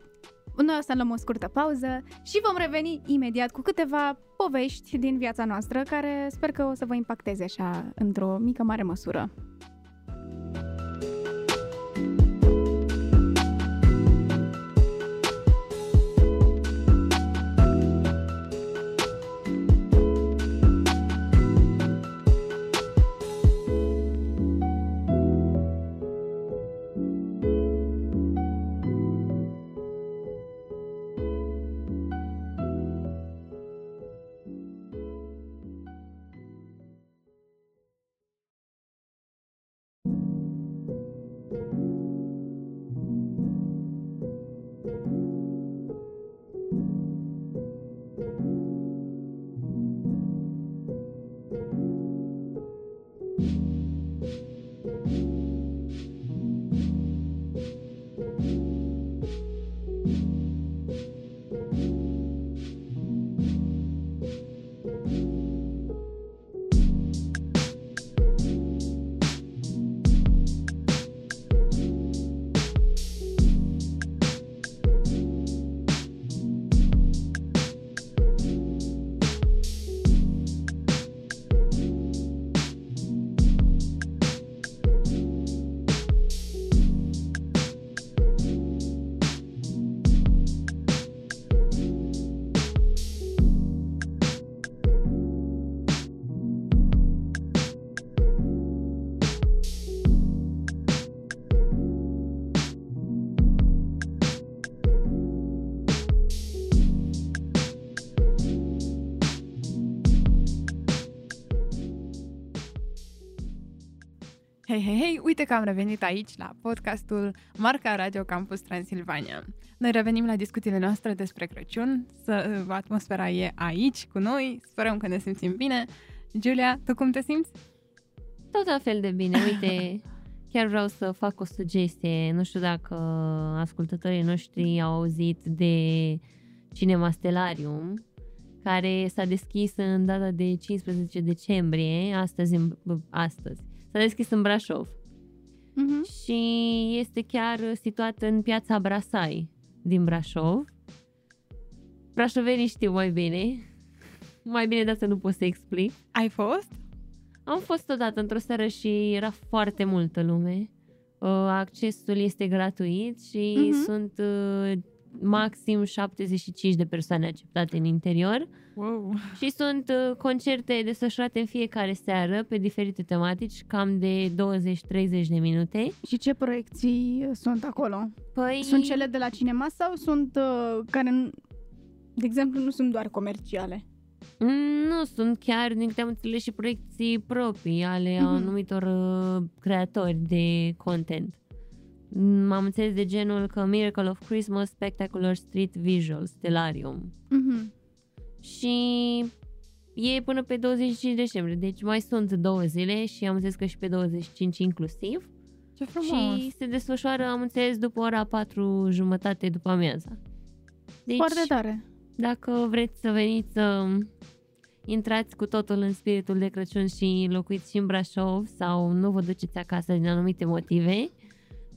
Noi o să luăm o scurtă pauză și vom reveni imediat cu câteva povești din viața noastră care sper că o să vă impacteze așa într-o mică mare măsură. Hei, uite că am revenit aici la podcastul Marca Radio Campus Transilvania. Noi revenim la discuțiile noastre despre Crăciun, atmosfera e aici cu noi, sperăm că ne simțim bine. Giulia, tu cum te simți? Tot la fel de bine, uite, chiar vreau să fac o sugestie, nu știu dacă ascultătorii noștri au auzit de Cinema Stellarium, care s-a deschis în data de 15 decembrie, astăzi. S-a deschis în Brașov. Și este chiar situat în piața Brasai din Brașov. Brașovenii știu mai bine. Mai bine de asta nu pot să explic. Ai fost? Am fost odată într-o seară și era foarte multă lume. Accesul este gratuit și sunt maxim 75 de persoane acceptate în interior. Wow. Și sunt concerte desfășurate în fiecare seară pe diferite tematici, cam de 20-30 de minute. Și ce proiecții sunt acolo? Păi... Sunt cele de la cinema sau sunt care, de exemplu, nu sunt doar comerciale? Nu, sunt chiar, din câte am înțeles, și proiecții proprii ale anumitor creatori de content. M-am înțeles de genul că Miracle of Christmas, Spectacular Street Visual, Stellarium. Și E până pe 25 decembrie, deci mai sunt 2 zile și am înțeles că și pe 25 inclusiv. Ce frumos! Și se desfășoară, am înțeles, după ora 4:30 după amiaza. Deci, foarte tare! Dacă vreți să veniți să intrați cu totul în spiritul de Crăciun și locuiți și în Brașov sau nu vă duceți acasă din anumite motive,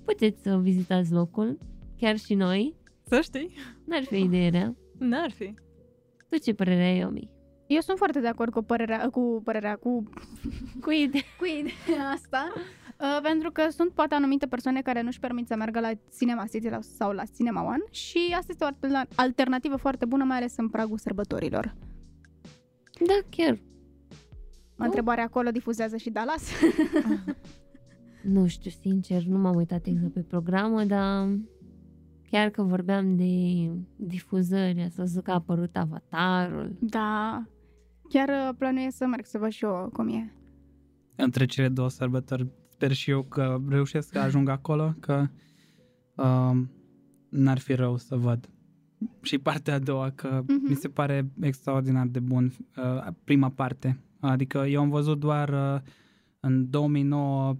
puteți să vizitați locul, chiar și noi. Să știi! N-ar fi idee rea. N-ar fi. Tu ce părere ai, Omi? Eu sunt foarte de acord cu ideea asta, pentru că sunt poate anumite persoane care nu-și permit să meargă la Cinema City sau la Cinema One și asta este o alternativă foarte bună, mai ales în pragul sărbătorilor. Da, chiar. Întrebarea acolo difuzează și Dallas? Nu știu, sincer, nu m-am uitat exact pe programă, dar chiar că vorbeam de difuzări, ați văzut că a apărut Avatarul. Da, chiar plănuiesc să merg să văd și eu cum e. Între cele 2 sărbători, sper și eu că reușesc să ajung acolo, că n-ar fi rău să văd. Și partea a doua, că mi se pare extraordinar de bun prima parte. Adică eu am văzut doar în 2009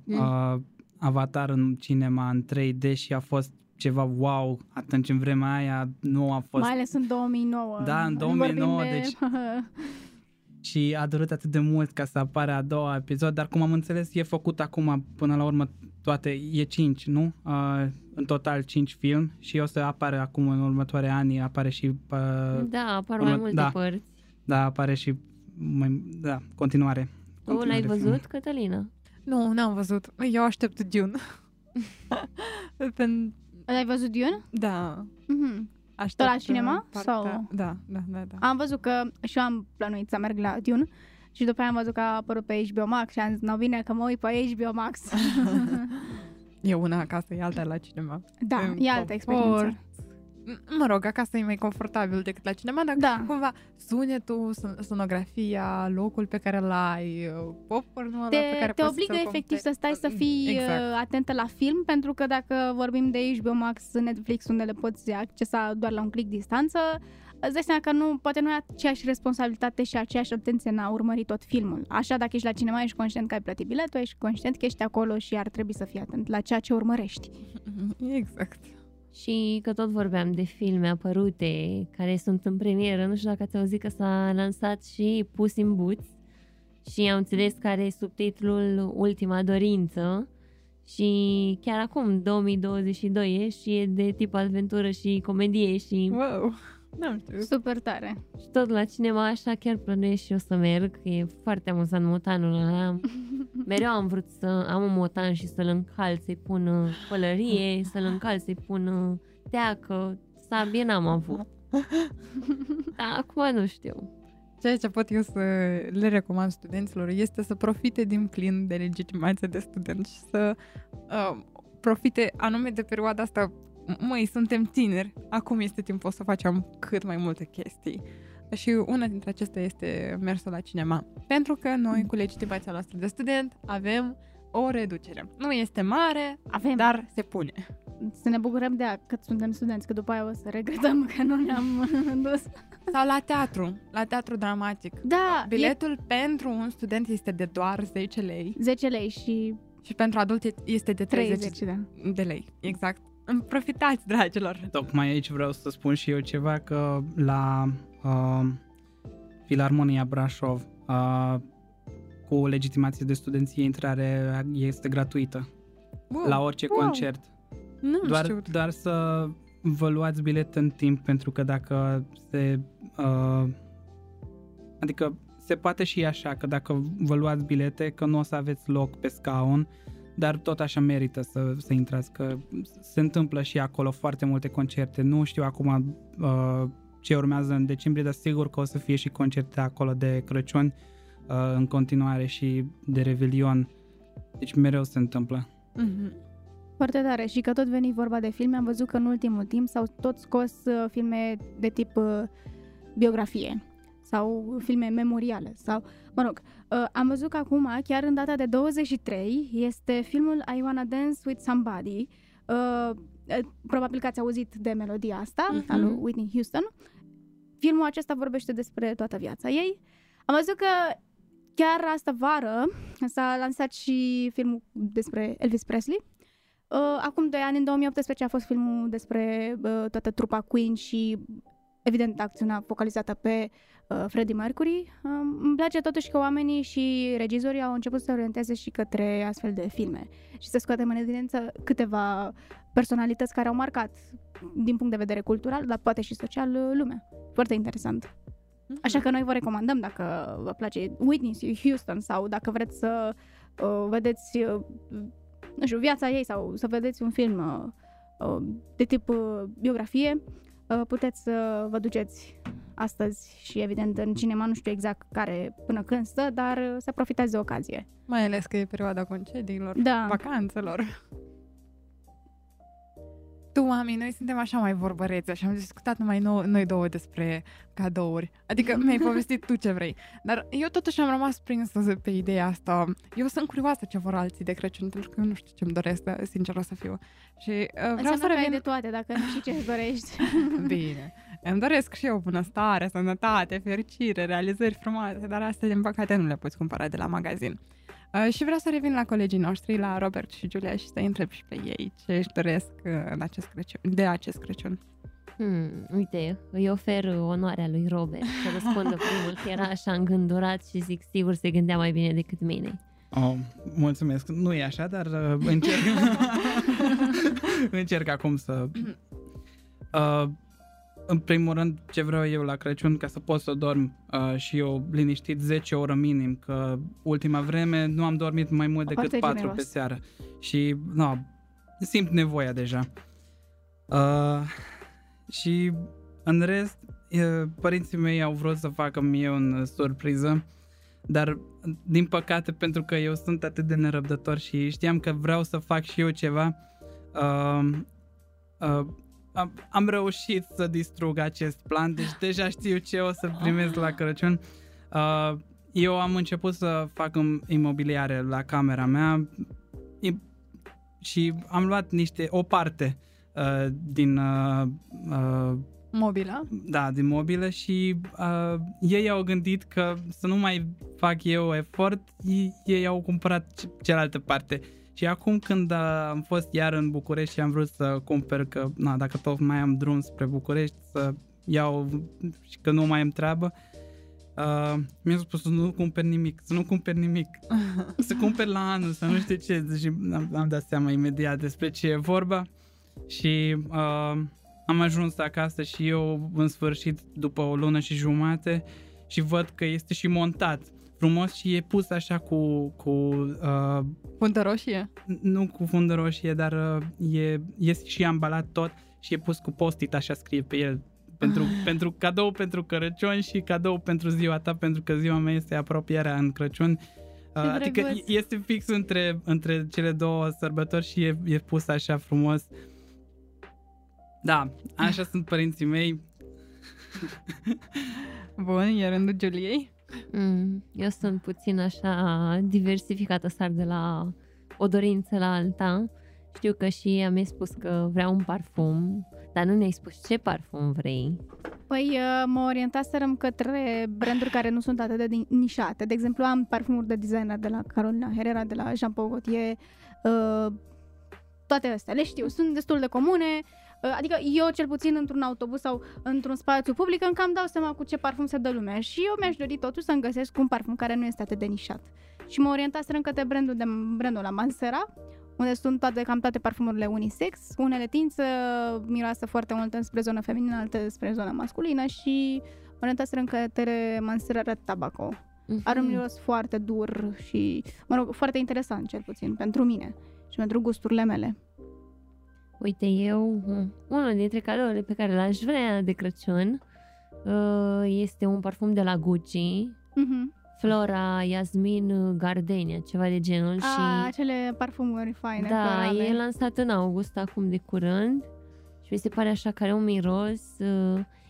Avatar în cinema, în 3D și a fost ceva wow, atunci în vremea aia nu a fost... Mai ales în 2009. Da, în 2009, deci... și a durat atât de mult ca să apare a doua episod, dar cum am înțeles e făcut acum până la urmă toate, e 5, nu? În total 5 film și o să apare acum în următoare ani, apare și... da, apar mai multe părți. Da, apare și... continuare. Tu l-ai văzut, film. Cătălina? Nu, n-am văzut. Eu aștept Dune. L-ai văzut Dune? Da. Aștept la cinema? Sau? Da. Am văzut că și eu am planuit să merg la Dune și după aia am văzut că a apărut pe HBO Max și am zis, nu bine că mă uit pe HBO Max. E una acasă, e alta la cinema. Da, e altă experiență. Mă rog, acasă e mai confortabil decât la cinema, dar cumva sunetul, sonografia, locul pe care l-ai, popcornul ăla pe care te obligă efectiv să stai să fii atentă la film, pentru că dacă vorbim de HBO Max, Netflix, unde le poți accesa doar la un click distanță, îți dai seama că nu, poate nu ai aceeași responsabilitate și aceeași atenție în a urmări tot filmul. Așa, dacă ești la cinema, ești conștient că ai plătit biletul, ești conștient că ești acolo și ar trebui să fii atent la ceea ce urmărești. Exact. Și că tot vorbeam de filme apărute care sunt în premieră, nu știu dacă ați auzit că s-a lansat și Puss in Boots și am înțeles că are subtitlul Ultima Dorință și chiar acum 2022 e și e de tip aventură și comedie și wow, n-am știut. Super tare. Și tot la cinema așa chiar plănuiesc și eu să merg, că e foarte amuzant motanul ăla. Mereu am vrut să am un motan și să-l încalc, să-i pun pălărie, să-l încalc, să-i pun teacă, sabie n-am avut. Dar acum nu știu. Ceea ce pot eu să le recomand studenților este să profite din plin de legitimația de student și să profite anume de perioada asta. Măi, suntem tineri, acum este timpul să facem cât mai multe chestii. Și una dintre acestea este mersul la cinema. Pentru că noi, cu legitimația noastră de student, avem o reducere. Nu este mare, avem, dar se pune. Să ne bucurăm de că suntem studenți, că după aia o să regretăm că nu ne-am dus. Sau la teatru dramatic. Da, biletul pentru un student este de doar 10 lei. 10 lei și pentru adulți este de 30 de lei. Exact. Profitați, dragilor! Tocmai aici vreau să spun și eu ceva, că la Filarmonia Brașov cu legitimație de studenție intrare este gratuită. Wow, la orice concert. Doar să vă luați bilet în timp, pentru că dacă se... adică se poate și așa, că dacă vă luați bilete, că nu o să aveți loc pe scaun, dar tot așa merită să intrați, că se întâmplă și acolo foarte multe concerte. Nu știu acum ce urmează în decembrie, dar sigur că o să fie și concerte acolo de Crăciun în continuare și de Revelion. Deci mereu se întâmplă. Mm-hmm. Foarte tare. Și că tot veni vorba de filme, am văzut că în ultimul timp s-au tot scos filme de tip biografie sau filme memoriale sau, mă rog, am văzut că acum, chiar în data de 23, este filmul I Wanna Dance with Somebody. Probabil că ați auzit de melodia asta, a lui Whitney Houston. Filmul acesta vorbește despre toată viața ei. Am văzut că chiar asta vară s-a lansat și filmul despre Elvis Presley. Acum 2 ani, în 2018, a fost filmul despre toată trupa Queen și, evident, acțiunea focalizată pe Freddie Mercury. Îmi place totuși că oamenii și regizorii au început să se orienteze și către astfel de filme și să scoatem în evidență câteva personalități care au marcat, din punct de vedere cultural, dar poate și social, lumea. Foarte interesant. Așa că noi vă recomandăm, dacă vă place Whitney Houston sau dacă vreți să vedeți, nu știu, viața ei sau să vedeți un film de tip biografie, puteți să vă duceți astăzi și, evident, în cinema, nu știu exact care până când stă, dar să profitați de ocazie. Mai ales că e perioada concediilor, da, vacanțelor. Tu, mami, noi suntem așa mai vorbăreți și am discutat numai noi două despre cadouri. Adică mi-ai povestit tu ce vrei. Dar eu totuși am rămas prinsă pe ideea asta. Eu sunt curioasă ce vor alții de Crăciun, pentru că eu nu știu ce-mi doresc, sincer o să fiu. Și vreau să revin de toate, dacă nu știi ce-ți dorești. Bine. Îmi doresc și eu bunăstare, sănătate, fericire, realizări frumoase, dar astea, din păcate, nu le poți cumpăra de la magazin. Și vreau să revin la colegii noștri, la Robert și Giulia, și să întreb și pe ei ce își doresc de acest Crăciun. Uite, îi ofer onoarea lui Robert să răspundă primul, că era așa îngândurat și zic, sigur se gândea mai bine decât mine. Oh, mulțumesc, nu e așa, dar încerc încerc acum să... În primul rând, ce vreau eu la Crăciun, ca să pot să dorm și eu liniștit 10 ore minim, că ultima vreme nu am dormit mai mult decât 4 pe seară și no, simt nevoia deja. Și în rest, părinții mei au vrut să facă mie o surpriză, dar din păcate, pentru că eu sunt atât de nerăbdător și știam că vreau să fac și eu ceva, am reușit să distrug acest plan, deci deja știu ce o să primesc la Crăciun. Eu am început să fac imobiliare la camera mea și am luat o parte din mobilă. Da, din mobilă și ei au gândit că să nu mai fac eu efort, ei au cumpărat cealaltă parte. Și acum când am fost iar în București și am vrut să cumpăr, că na, dacă tot mai am drum spre București, să iau și că nu mai am treabă, mi-a spus să nu cumpăr nimic, să cumpăr la anul, să nu știu ce. Și am dat seama imediat despre ce e vorba și am ajuns acasă și eu în sfârșit după o lună și jumate și văd că este și montat frumos și e pus așa cu fundă roșie? Nu cu fundă roșie, dar e și ambalat tot și e pus cu post-it, așa scrie pe el, pentru cadou pentru Crăciun și cadou pentru ziua ta, pentru că ziua mea este apropierea în Crăciun. Adică este fix între cele două sărbători și e pus așa frumos. Da, așa sunt părinții mei. Bun, e rândul Giuliei. Eu sunt puțin așa diversificată, sar de la o dorință la alta. Știu că și ea mi-a spus că vrea un parfum, dar nu ne-ai spus ce parfum vrei. Păi mă orientaserăm către branduri care nu sunt atât de nișate. De exemplu, am parfumuri de designer de la Carolina Herrera, de la Jean Paul Gaultier. Toate astea le știu, sunt destul de comune. Adică eu cel puțin într-un autobuz sau într-un spațiu public îmi cam dau seama cu ce parfum se dă lumea și eu mi-aș dori totuși să-mi găsesc un parfum care nu este atât de nișat. Și mă orientaserăm către brandul la Mansera, unde sunt cam toate parfumurile unisex, unele tind să miroasă foarte mult spre zona feminină, alte spre zona masculină și mă orientaserăm către Mansera Red Tobacco. Are un miros foarte dur și, mă rog, foarte interesant cel puțin pentru mine și pentru gusturile mele. Uite, eu, unul dintre cadourile pe care l-aș vrea de Crăciun este un parfum de la Gucci, Flora Jasmin Gardenia, ceva de genul. Și acele parfumuri faine. Da, florale. E lansat în august, acum de curând, și mi se pare așa că are un miros.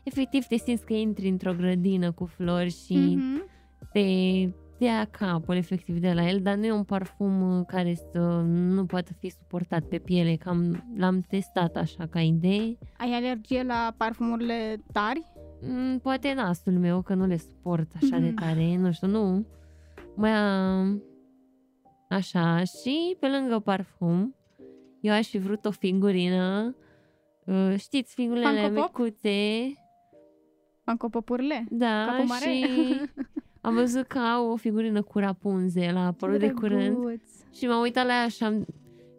Efectiv, te simți că intri într-o grădină cu flori și te ia capul, efectiv, de la el, dar nu e un parfum care nu poate fi suportat pe piele, cam l-am testat așa ca idee. Ai alergie la parfumurile tari? Poate nasul meu, că nu le suport așa de tare, nu știu, nu. Mai am... Așa, și pe lângă parfum, eu aș fi vrut o figurină, știți, figurinele micuțe. Fancopopurile? Da, capul mare. Și am văzut că au o figurină cu Rapunzel, a apărut de curând. Și m-am uitat la ea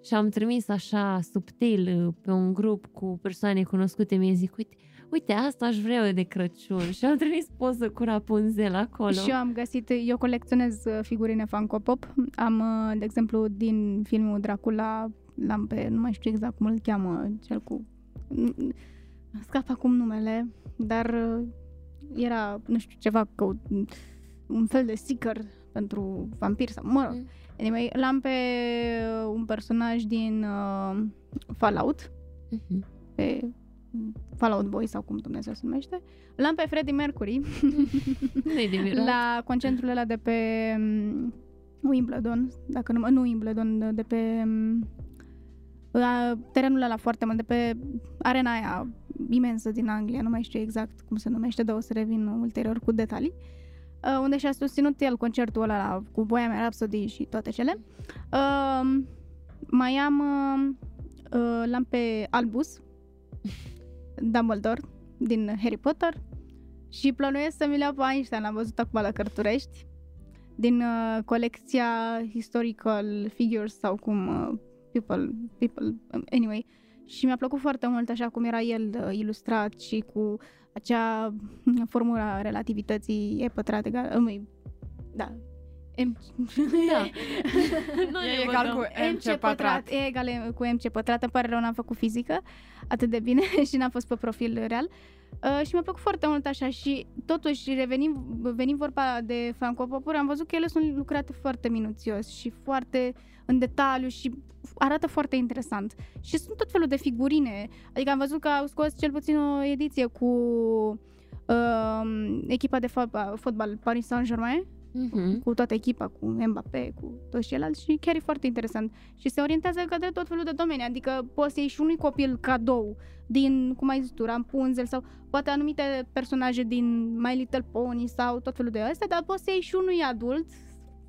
și am trimis așa subtil pe un grup cu persoane cunoscute, mi-a zis, uite, asta aș vrea eu de Crăciun. Și am trimis poză cu Rapunzel acolo. Și eu am găsit, eu colecționez figurine Funko Pop. Am, de exemplu, din filmul Dracula, l-am pe, nu mai știu exact cum îl cheamă, cel cu... Scap acum numele, dar era, nu știu, ceva, un fel de sticker pentru vampir sau, mă rog. Anyway, l-am pe un personaj din Fallout, pe... Fallout Boy sau cum Dumnezeu se numește. L-am pe Freddie Mercury la concentrul ăla de pe Wimbledon, dacă nu Wimbledon, de pe terenul ăla foarte mult, de pe arena aia imensă din Anglia, nu mai știu exact cum se numește, dar o să revin ulterior cu detalii, unde și-a susținut el concertul ăla cu Bohemian Rhapsody și toate cele. Mai am l-am pe Albus Dumbledore din Harry Potter și plănuiesc să mi le iau pe Einstein, l-am văzut acum la Cărturești, din colecția Historical Figures sau cum anyway, și mi-a plăcut foarte mult așa cum era el ilustrat și cu acea formula relativității E pătrat egal MC pătrat E egal cu MC pătrat. Îmi pare rău, n-am făcut fizică atât de bine și n-am fost pe profil real. Și mi-a plăcut foarte mult așa. Și totuși, venim vorba de Funko-Pop-uri, am văzut că ele sunt lucrate foarte minuțios și foarte în detaliu și arată foarte interesant. Și sunt tot felul de figurine. Adică am văzut că au scos cel puțin o ediție cu echipa de fotbal Paris Saint-Germain, cu toată echipa, cu Mbappé, cu toți ceilalți, și chiar e foarte interesant. Și se orientează către tot felul de domenii, adică poți să iei și unui copil cadou din, cum ai zis tu, Rapunzel sau poate anumite personaje din My Little Pony sau tot felul de astea, dar poți să iei și unui adult,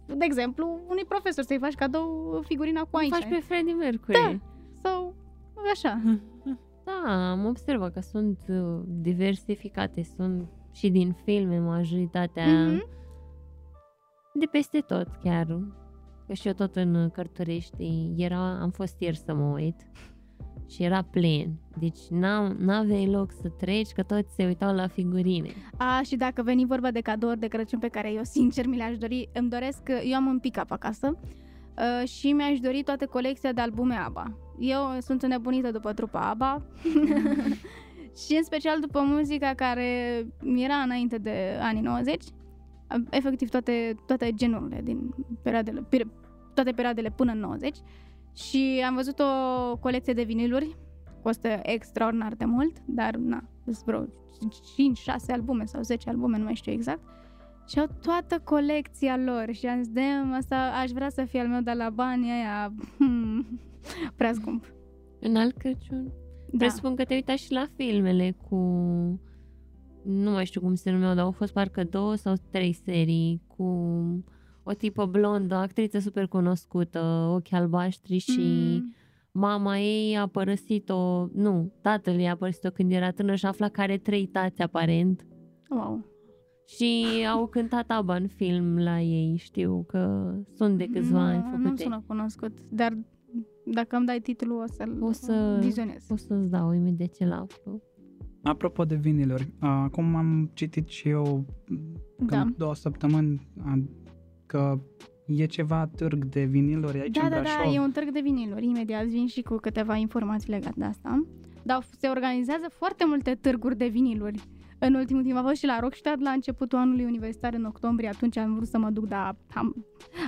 de exemplu, unui profesor, să-i faci cadou figurina cu Einstein. Îi faci pe Freddie Mercury. Da, sau așa. Da, am observat că sunt diversificate, sunt și din filme majoritatea... De peste tot, chiar. Că și eu tot în Cărturești am fost ieri să mă uit și era plin. Deci n-aveai loc să treci, că toți se uitau la figurine. A, și dacă veni vorba de cadouri de Crăciun pe care eu sincer mi le-aș dori, îmi doresc, eu am un pick-up acasă și mi-aș dori toată colecția de albume ABBA. Eu sunt înnebunită după trupa ABBA și în special după muzica care era înainte de anii 90. Efectiv toate genurile din toate perioadele până în 90. Și am văzut o colecție de viniluri. Costă extraordinar de mult, dar na, sunt vreo 5-6 albume sau 10 albume, nu mai știu exact. Și au toată colecția lor și am zis, asta aș vrea să fie al meu, dar la banii aia prea scump. În alt Crăciun. Da. Presupun că te uitați și la filmele cu... Nu mai știu cum se numeau, dar au fost parcă 2 sau 3 serii cu o tipă blondă, actriță super cunoscută, ochi albaștri și mama ei a părăsit-o, nu, tatăl ei a părăsit-o când era tânără și afla că are 3 tați aparent. Wow. Și au cântat ABBA în film la ei, știu că sunt de câțiva ani făcute. Nu sună cunoscut, dar dacă îmi dai titlul o să vizionez. O să-ți dau imediat ce l-aflu. Apropo de viniluri, acum am citit și eu cam 2 săptămâni că e ceva târg de viniluri aici în Brașov. Da, e un târg de viniluri. Imediat vin și cu câteva informații legate de asta. Dar se organizează foarte multe târguri de viniluri. În ultimul timp am fost și la Rockstad la începutul anului universitar, în octombrie, atunci am vrut să mă duc, dar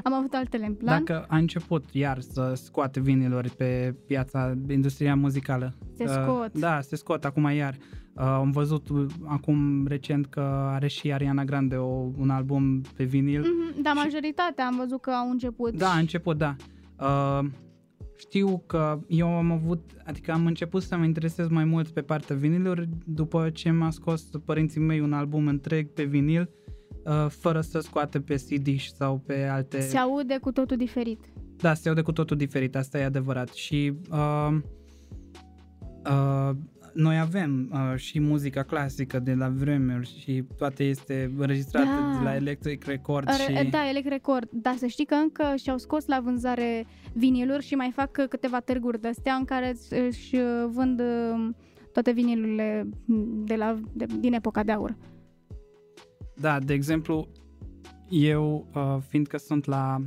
am avut altele în plan. Dacă a început iar să scoate viniluri pe piața, industria muzicală. Se scot. Da, se scot acum iar. Am văzut acum recent că are și Ariana Grande un album pe vinil. Da, majoritatea am văzut că au început. Da, a început, da. știu că eu am avut, adică am început să mă interesez mai mult pe partea vinilor după ce m-a scos părinții mei un album întreg pe vinil, fără să scoate pe CD sau pe alte... Se aude cu totul diferit. Da, se aude cu totul diferit, asta e adevărat. Și noi avem și muzica clasică de la vremuri și toate este înregistrată de la Electric Record. Da, Electric Record, dar să știi că încă și-au scos la vânzare viniluri și mai fac câteva târguri de-astea în care își vând toate vinilurile din epoca de aur. Da, de exemplu, eu, fiindcă sunt la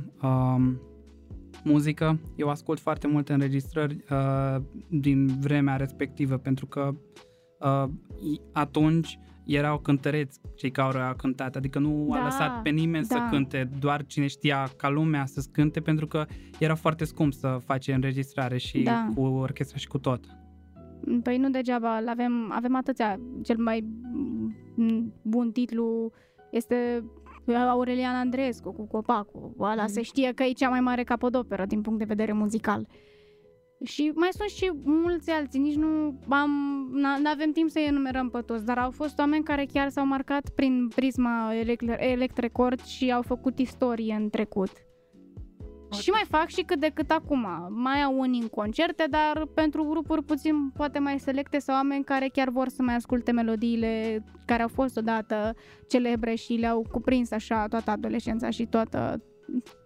muzică, eu ascult foarte multe înregistrări din vremea respectivă, pentru că atunci erau cântăreți cei care au cântat, adică nu a lăsat pe nimeni să cânte, doar cine știa ca lumea să cânte, pentru că era foarte scump să faci înregistrare și cu orchestră și cu tot. Păi nu degeaba, avem atâția, cel mai bun titlu este Aurelian Andreescu cu Copacul. Ăla se știe că e cea mai mare capodoperă din punct de vedere muzical. Și mai sunt și mulți alții, nici nu avem timp să-i enumerăm pe toți, dar au fost oameni care chiar s-au marcat prin prisma Electrecord și au făcut istorie în trecut. Și mai fac și cât de cât acum. Mai au unii în concerte, dar pentru grupuri puțin poate mai selecte sau oameni care chiar vor să mai asculte melodiile care au fost odată celebre și le-au cuprins așa toată adolescența și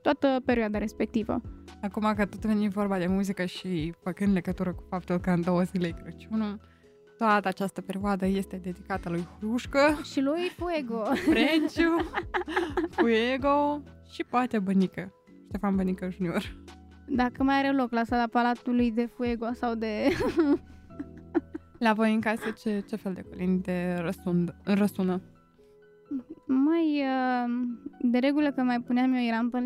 toată perioada respectivă. Acum că tot veni vorba de muzică și făcând legătură cu faptul că în 2 zile e Crăciunul, toată această perioadă este dedicată lui Hrușcă și lui Fuego. Frenciu, Fuego și poate Bănică. Ștefan Bănică Junior. Dacă mai are loc la sala Palatului de Fuego sau de... La voi în casă ce fel de colinde răsună? Mai de regulă că mai puneam eu, eram pe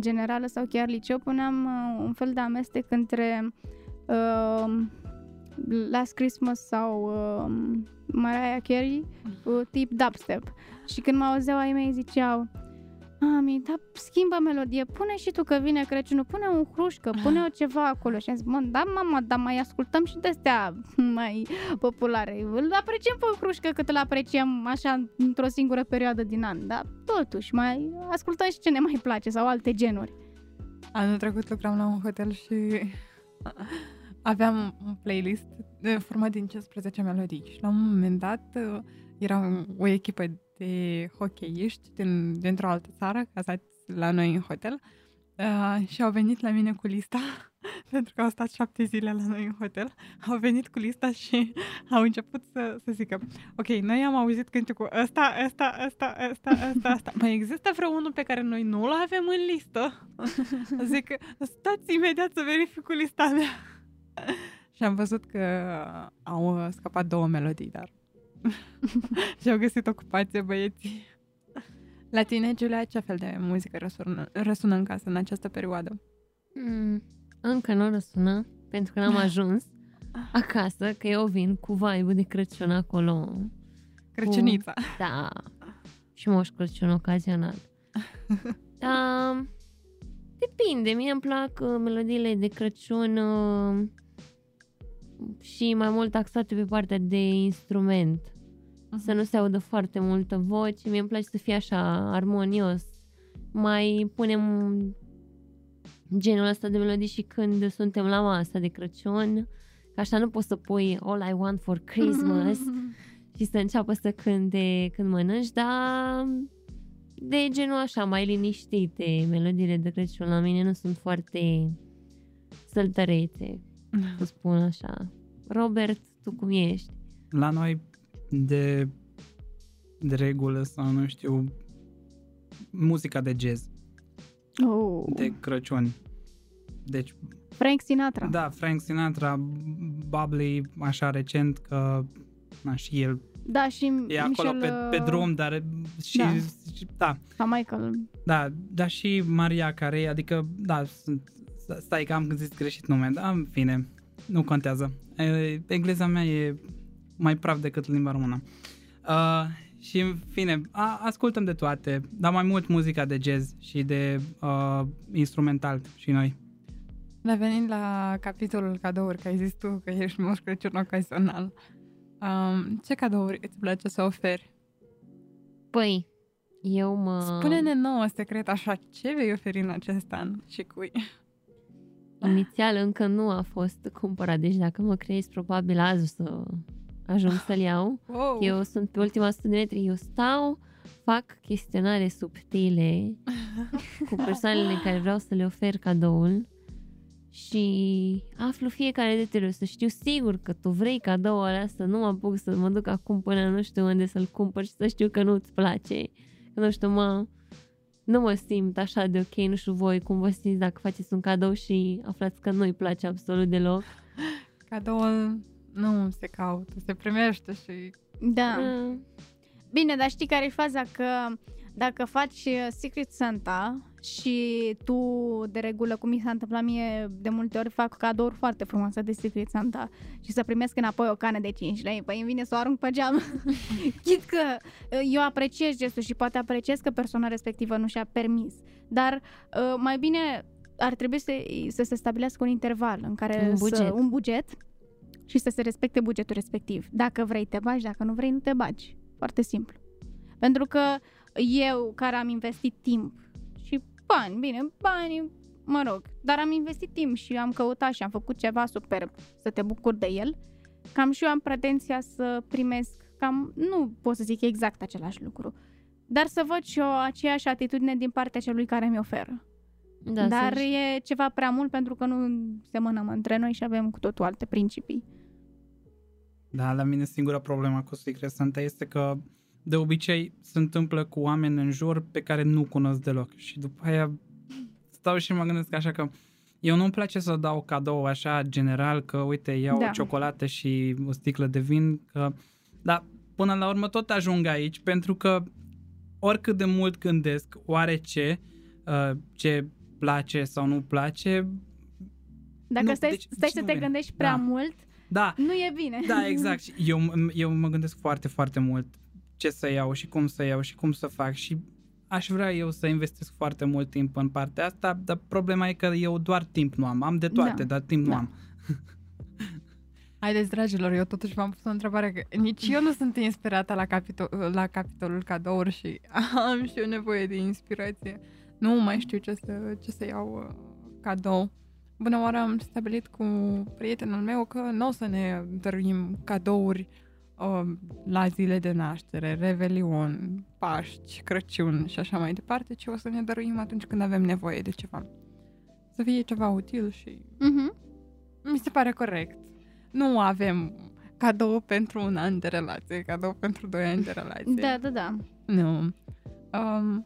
generală sau chiar liceu, puneam un fel de amestec între Last Christmas sau Mariah Carey tip dubstep. Și când mă auzeau ai mei ziceau: Mami, dar schimbă melodie, pune și tu că vine Crăciunul, pune un Hrușcă, pune ceva acolo. Și am zis: da, mama, dar mai ascultăm și de-astea mai populare. Îl apreciem pe Hrușcă cât îl apreciem așa într-o singură perioadă din an, dar totuși mai ascultăm și ce ne mai place sau alte genuri. Anul trecut lucram la un hotel și aveam un playlist format din 15 melodii și la un moment dat era o echipă de hocheiști dintr-o altă țară, cazați la noi în hotel, și au venit la mine cu lista, pentru că au stat 7 zile la noi în hotel, au venit cu lista și au început să zică: ok, noi am auzit cântecul ăsta, mai există vreunul pe care noi nu-l avem în listă? Zic: stați imediat să verific cu lista mea. Și am văzut că au scăpat 2 melodii, dar... Și au găsit ocupație băieții. La tine, Giulia, ce fel de muzică răsună în casă în această perioadă? Încă nu răsună, pentru că n-am ajuns acasă, că eu vin cu vibe-ul de Crăciun acolo. Crăciunița. Da. Și Moș Crăciun ocazional. Da. Depinde, mie îmi plac melodiile de Crăciun și mai mult taxate pe partea de instrument. Să nu se audă foarte multă voce. Mie îmi place să fie așa armonios. Mai punem genul ăsta de melodii și când suntem la masă de Crăciun, că așa nu poți să pui All I Want for Christmas și să înceapă să cânte când mănânci, dar de genul așa mai liniștite. Melodiile de Crăciun la mine nu sunt foarte săltărețe, să spun așa. Robert, tu cum ești? La noi de regulă, sau nu știu, muzica de jazz de Crăciun, deci Frank Sinatra. Da, Frank Sinatra, bubbly, așa recent, că și el și e acolo pe drum, dar și ca Michael. Da, dar și Maria Carey, adică stai că am zis greșit nume, dar în fine, nu contează. Engleza mea e mai praf decât limba română. Și în fine, ascultăm de toate, dar mai mult muzica de jazz și de instrumental și noi. Revenind la capitolul cadouri, că ai zis tu că ești Moș Crăciun ocasional, ce cadouri îți place să oferi? Păi, eu mă... Spune-ne nouă secret așa, ce vei oferi în acest an și cui? Inițial încă nu a fost cumpărat, deci dacă mă creezi, probabil azi o să ajung să-l iau. Wow. Eu sunt pe ultima 100 de metri, eu stau, fac chestionare subtile cu persoanele care vreau să le ofer cadoul și aflu fiecare detaliu, să știu sigur că tu vrei cadoul ăla, să nu mă apuc să mă duc acum până nu știu unde să-l cumpăr și să știu că nu-ți place, că nu știu, nu mă simt așa de ok, nu știu voi cum vă simți dacă faceți un cadou și aflați că nu-i place absolut deloc. Cadoul nu se caută, se primește și... Da. Bine, dar știi care e faza? Că dacă faci Secret Santa și tu de regulă, cum mi s-a întâmplat mie, de multe ori fac cadouri foarte frumoase de Secret Santa și să primesc înapoi o cană de 5 lei, păi îmi vine să o arunc pe geam. Chit că eu apreciez gestul și poate apreciez că persoana respectivă nu și-a permis, dar mai bine ar trebui să se stabilească un interval în care un buget și să se respecte bugetul respectiv. Dacă vrei te bagi, dacă nu vrei nu te bagi. Foarte simplu. Pentru că eu care am investit timp și bani, bine, bani, mă rog, dar am investit timp și am căutat și am făcut ceva superb să te bucuri de el, cam și eu am pretenția să primesc, cam, nu pot să zic exact același lucru, dar să văd și eu aceeași atitudine din partea celui care mi oferă. Da, dar e ceva prea mult pentru că nu semănăm între noi și avem cu totul alte principii. Da, la mine singura problemă cu Secret Santa este că de obicei se întâmplă cu oameni în jur pe care nu cunosc deloc și după aia stau și mă gândesc așa că eu nu-mi place să dau cadou așa general că uite iau o ciocolată și o sticlă de vin, că, dar până la urmă tot ajung aici pentru că oricât de mult gândesc oare ce place sau nu place, dacă nu, stai să te gândești prea mult, nu e bine. Da, exact. Eu mă gândesc foarte, foarte mult ce să iau și cum să iau și cum să fac și aș vrea eu să investesc foarte mult timp în partea asta, dar problema e că eu doar timp nu am. Am de toate, dar timp nu am. Haideți, dragilor, eu totuși v-am pus o întrebare că nici eu nu sunt inspirată la capitolul cadouri și am și eu nevoie de inspirație. Nu mai știu ce să iau cadou. Bună oară, am stabilit cu prietenul meu că nu o să ne dăruim cadouri la zile de naștere, Revelion, Paști, Crăciun și așa mai departe, ci o să ne dăruim atunci când avem nevoie de ceva. Să fie ceva util și... Mi se pare corect. Nu avem cadou pentru un an de relație, cadou pentru 2 ani de relație. Da. Nu.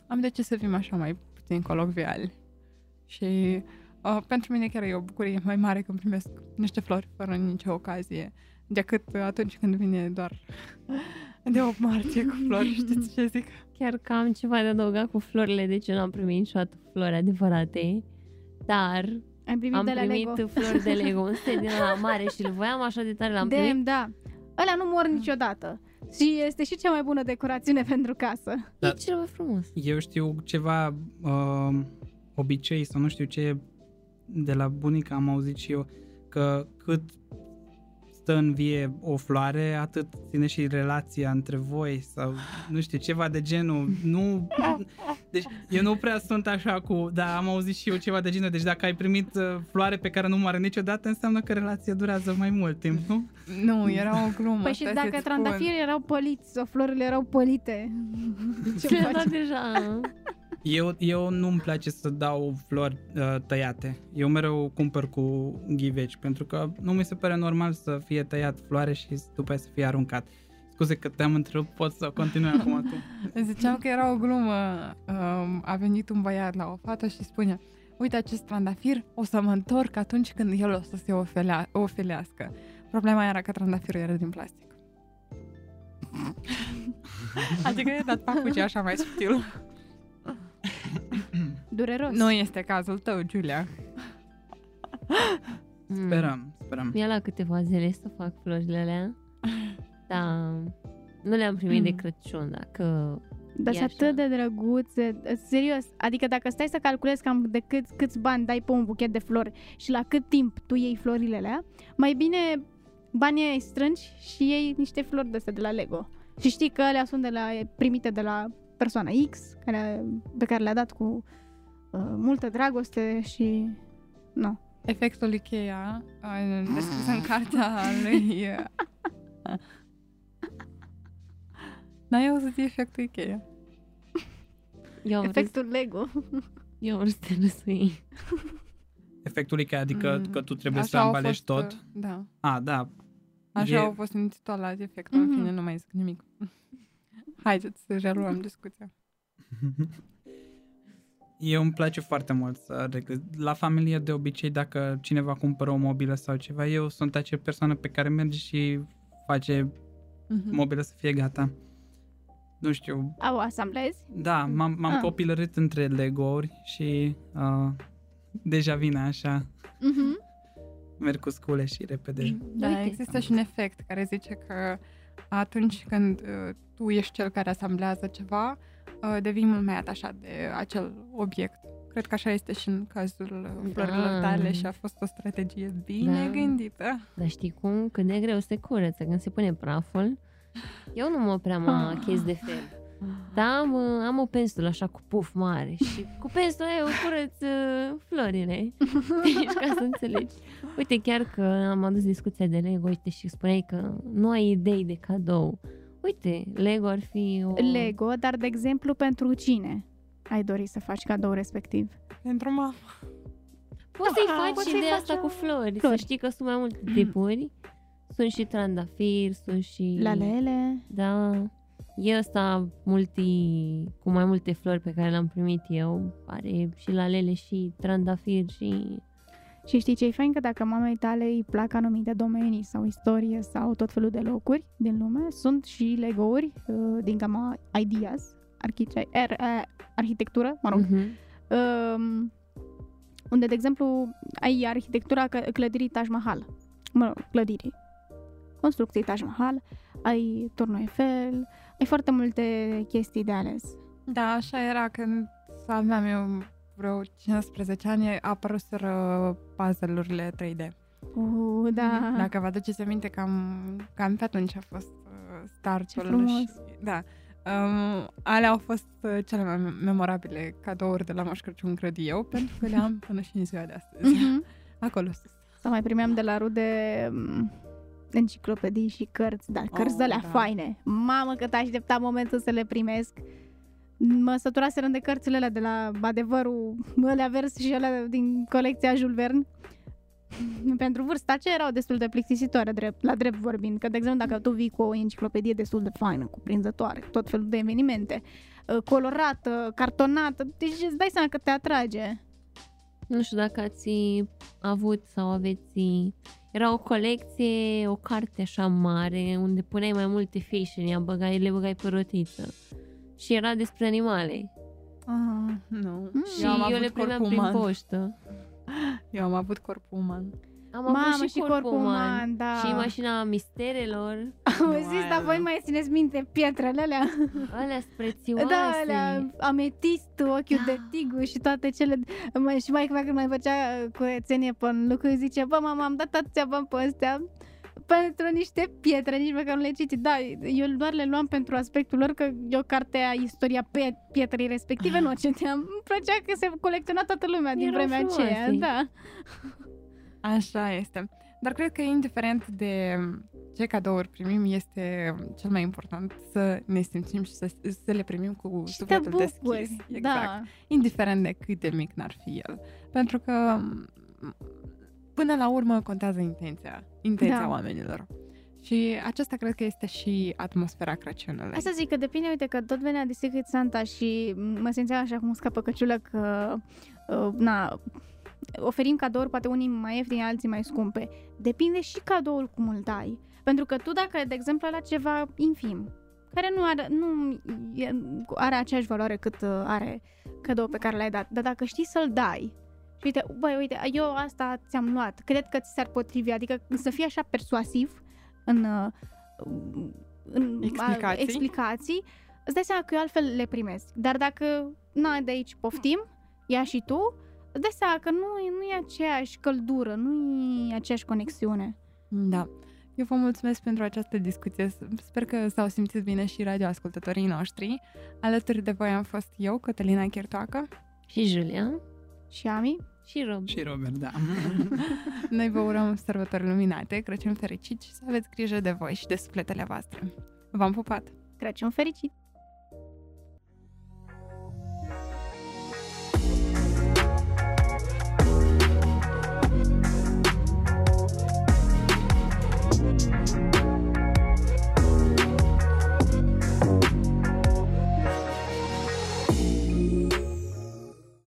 Am de ce să fim așa mai puțin colocviali. Și... pentru mine chiar e o bucurie mai mare când primesc niște flori fără nicio ocazie decât atunci când vine doar de 8 martie cu flori, știți ce zic? Chiar că am ceva de adăugat cu florile, deci eu n-am primit niciodată flori adevărate, dar am primit flori de Lego, un set din ăla mare și îl voiam așa de tare, l-am primit. Da, ăla nu mor niciodată. Și este și cea mai bună decorațiune pentru casă. Da. E ceva frumos. Eu știu ceva obicei sau nu știu ce de la bunica am auzit și eu că cât stă în vie o floare, atât ține și relația între voi sau nu știu, ceva de genul. Nu, deci eu nu prea sunt așa cu, dar am auzit și eu ceva de genul, deci dacă ai primit floare pe care nu moare niciodată, înseamnă că relația durează mai mult timp, nu? Nu, era o glumă. Păi și dacă trandafirii erau păliți sau florile erau pălite, ce faci? Deja... Eu nu-mi place să dau flori tăiate. Eu mereu cumpăr cu ghiveci, pentru că nu mi se pare normal să fie tăiat floare și după aceea să fie aruncat. Scuze că te-am întrerupt, pot să continui acum tu. Ziceam că era o glumă. A venit un băiat la o fată și spunea: uite acest trandafir, o să mă întorc atunci când el o să se ofelească. Problema era că trandafirul era din plastic. Adică i-a dat pacucii așa mai subtil. Dureros. Nu este cazul tău, Giulia. Sperăm. Ia la câteva zile să fac florile alea. Da. Nu le-am primit de Crăciun, dacă Dar sunt atât de drăguțe, serios, adică dacă stai să calculezi cam de câți bani dai pe un buchet de flori și la cât timp tu iei florile alea, mai bine banii îi strângi și iei niște flori de astea de la Lego. Și știi că alea sunt primite de la persoana X, pe care le-a dat cu multă dragoste și... No. Efectul Ikea, descris în cartea lui... N-ai auzit efectul Ikea? Efectul Lego. Eu vreau să te răsui. Efectul Ikea, adică că tu trebuie așa să ambalești tot? Da. A, da. Așa au fost intitulat efectul, în fine, nu mai zic nimic. Haideți să reluăm discuția. Eu îmi place foarte mult să regăs. La familie, de obicei, dacă cineva cumpără o mobilă sau ceva, eu sunt acea persoană pe care merge și face mobilă să fie gata. Nu știu. O asamblezi? Da, m-am copilărit între Lego-uri și deja vine așa. Merg cu scule și repede. Da, uite, există și un efect care zice că atunci când tu ești cel care asamblează ceva, devii mult mai atașat de acel obiect. Cred că așa este și în cazul florilor tale și a fost o strategie bine gândită. Dar știi cum? Cât de greu se curăță când se pune praful. Eu nu mă opream achez de fel. Dar am o pensulă așa cu puf mare și cu pensulă eu curăț florile. Deci ca să înțelegi. Uite, chiar că am adus discuția de Lego, uite, și spuneai că nu ai idei de cadou. Uite, Lego ar fi o... Lego, dar de exemplu pentru cine ai dori să faci cadou respectiv? Pentru mama. Poți să-i faci și de asta cu flori. Să știi că sunt mai multe tipuri. Sunt și trandafiri, sunt și... lalele. Da. E ăsta cu mai multe flori pe care l-am primit eu. Are și lalele și trandafiri și... Și știi ce-i fain? Că dacă mamei tale îi plac anumite domenii sau istorie sau tot felul de locuri din lume, sunt și legouri din gama Ideas, arhitectură, mă rog, unde, de exemplu, ai arhitectura clădirii Taj Mahal. Mă rog, clădirii. Construcții Taj Mahal, ai Turnul Eiffel, ai foarte multe chestii de ales. Da, așa era când aveam eu vreo 15 ani, apăruseră puzzle-urile 3D. Da. Dacă vă aduceți aminte, cam pe atunci a fost startul. Și, da. Alea au fost cele mai memorabile cadouri de la Moș Crăciun, cred eu, pentru că le am până și în ziua de astăzi. Acolo sus. Sau mai primeam de la rude enciclopedii și cărți, dar cărți de alea faine. Mamă, cât așteptam momentul să le primesc. Mă săturaseră de cărțile alea de la Adevărul, alea vers și alea din colecția Jules Verne. Pentru vârsta ce erau destul de plictisitoare, la drept vorbind. Că, de exemplu, dacă tu vii cu o enciclopedie destul de faină, cuprinzătoare, tot felul de evenimente, colorată, cartonată, deci îți dai seama că te atrage. Nu știu dacă ați avut sau aveți... Era o colecție, o carte așa mare, unde puneai mai multe fișe, le băgai pe rotiță. Și era despre animale. Nu. Și eu le primeam prin poștă. Eu am avut corpul uman. Am avut și corpul uman, da. Și mașina misterelor. Auziți, dar voi mai țineți minte pietrele alea? Alea sprețioase. Da, alea ametist, ochiul de tigru și toate cele. Și maica când mai făcea curățenie pe un lucru, zice, bă, mama, am dat atâția bani pe astea pentru niște pietre, nici măcar nu le citi. Da, eu doar le luam pentru aspectul lor, că eu cartea istoria pietrei respective nu o citeam. Îmi plăcea că se colecționa toată lumea din vremea aceea. Da. Așa este. Dar cred că indiferent de ce cadouri primim, este cel mai important să ne simțim și să le primim cu sufletul deschis. Exact. Da. Indiferent de cât de mic n-ar fi el. Pentru că până la urmă contează intenția oamenilor. Și aceasta cred că este și atmosfera Crăciunului. Asta zic că depinde, uite că tot venea de Secret Santa și mă simțeam așa cum scapă căciulă că oferim cadouri, poate unii mai ieftini, alții mai scumpe. Depinde și cadoul cum îl dai. Pentru că tu dacă, de exemplu, la ceva infim, care nu are aceeași valoare cât are cadoul pe care l-ai dat, dar dacă știi să-l dai, și uite, uite, eu asta ți-am luat, cred că ți s-ar potrivi, adică să fii așa persuasiv în explicații îți dai seama că eu altfel le primesc. Dar dacă, na, de aici poftim, ia și tu, îți dai seama că nu e aceeași căldură, nu e aceeași conexiune. Da. Eu vă mulțumesc pentru această discuție. Sper că s-au simțit bine și radioascultătorii noștri. Alături de voi am fost eu, Cătălina Chirtoacă. Și Giulia. Și Ami. Și Robert. Și Robert, da. Noi vă urăm sărbători luminate, Crăciun fericit și să aveți grijă de voi și de sufletele voastre. V-am pupat! Crăciun fericit!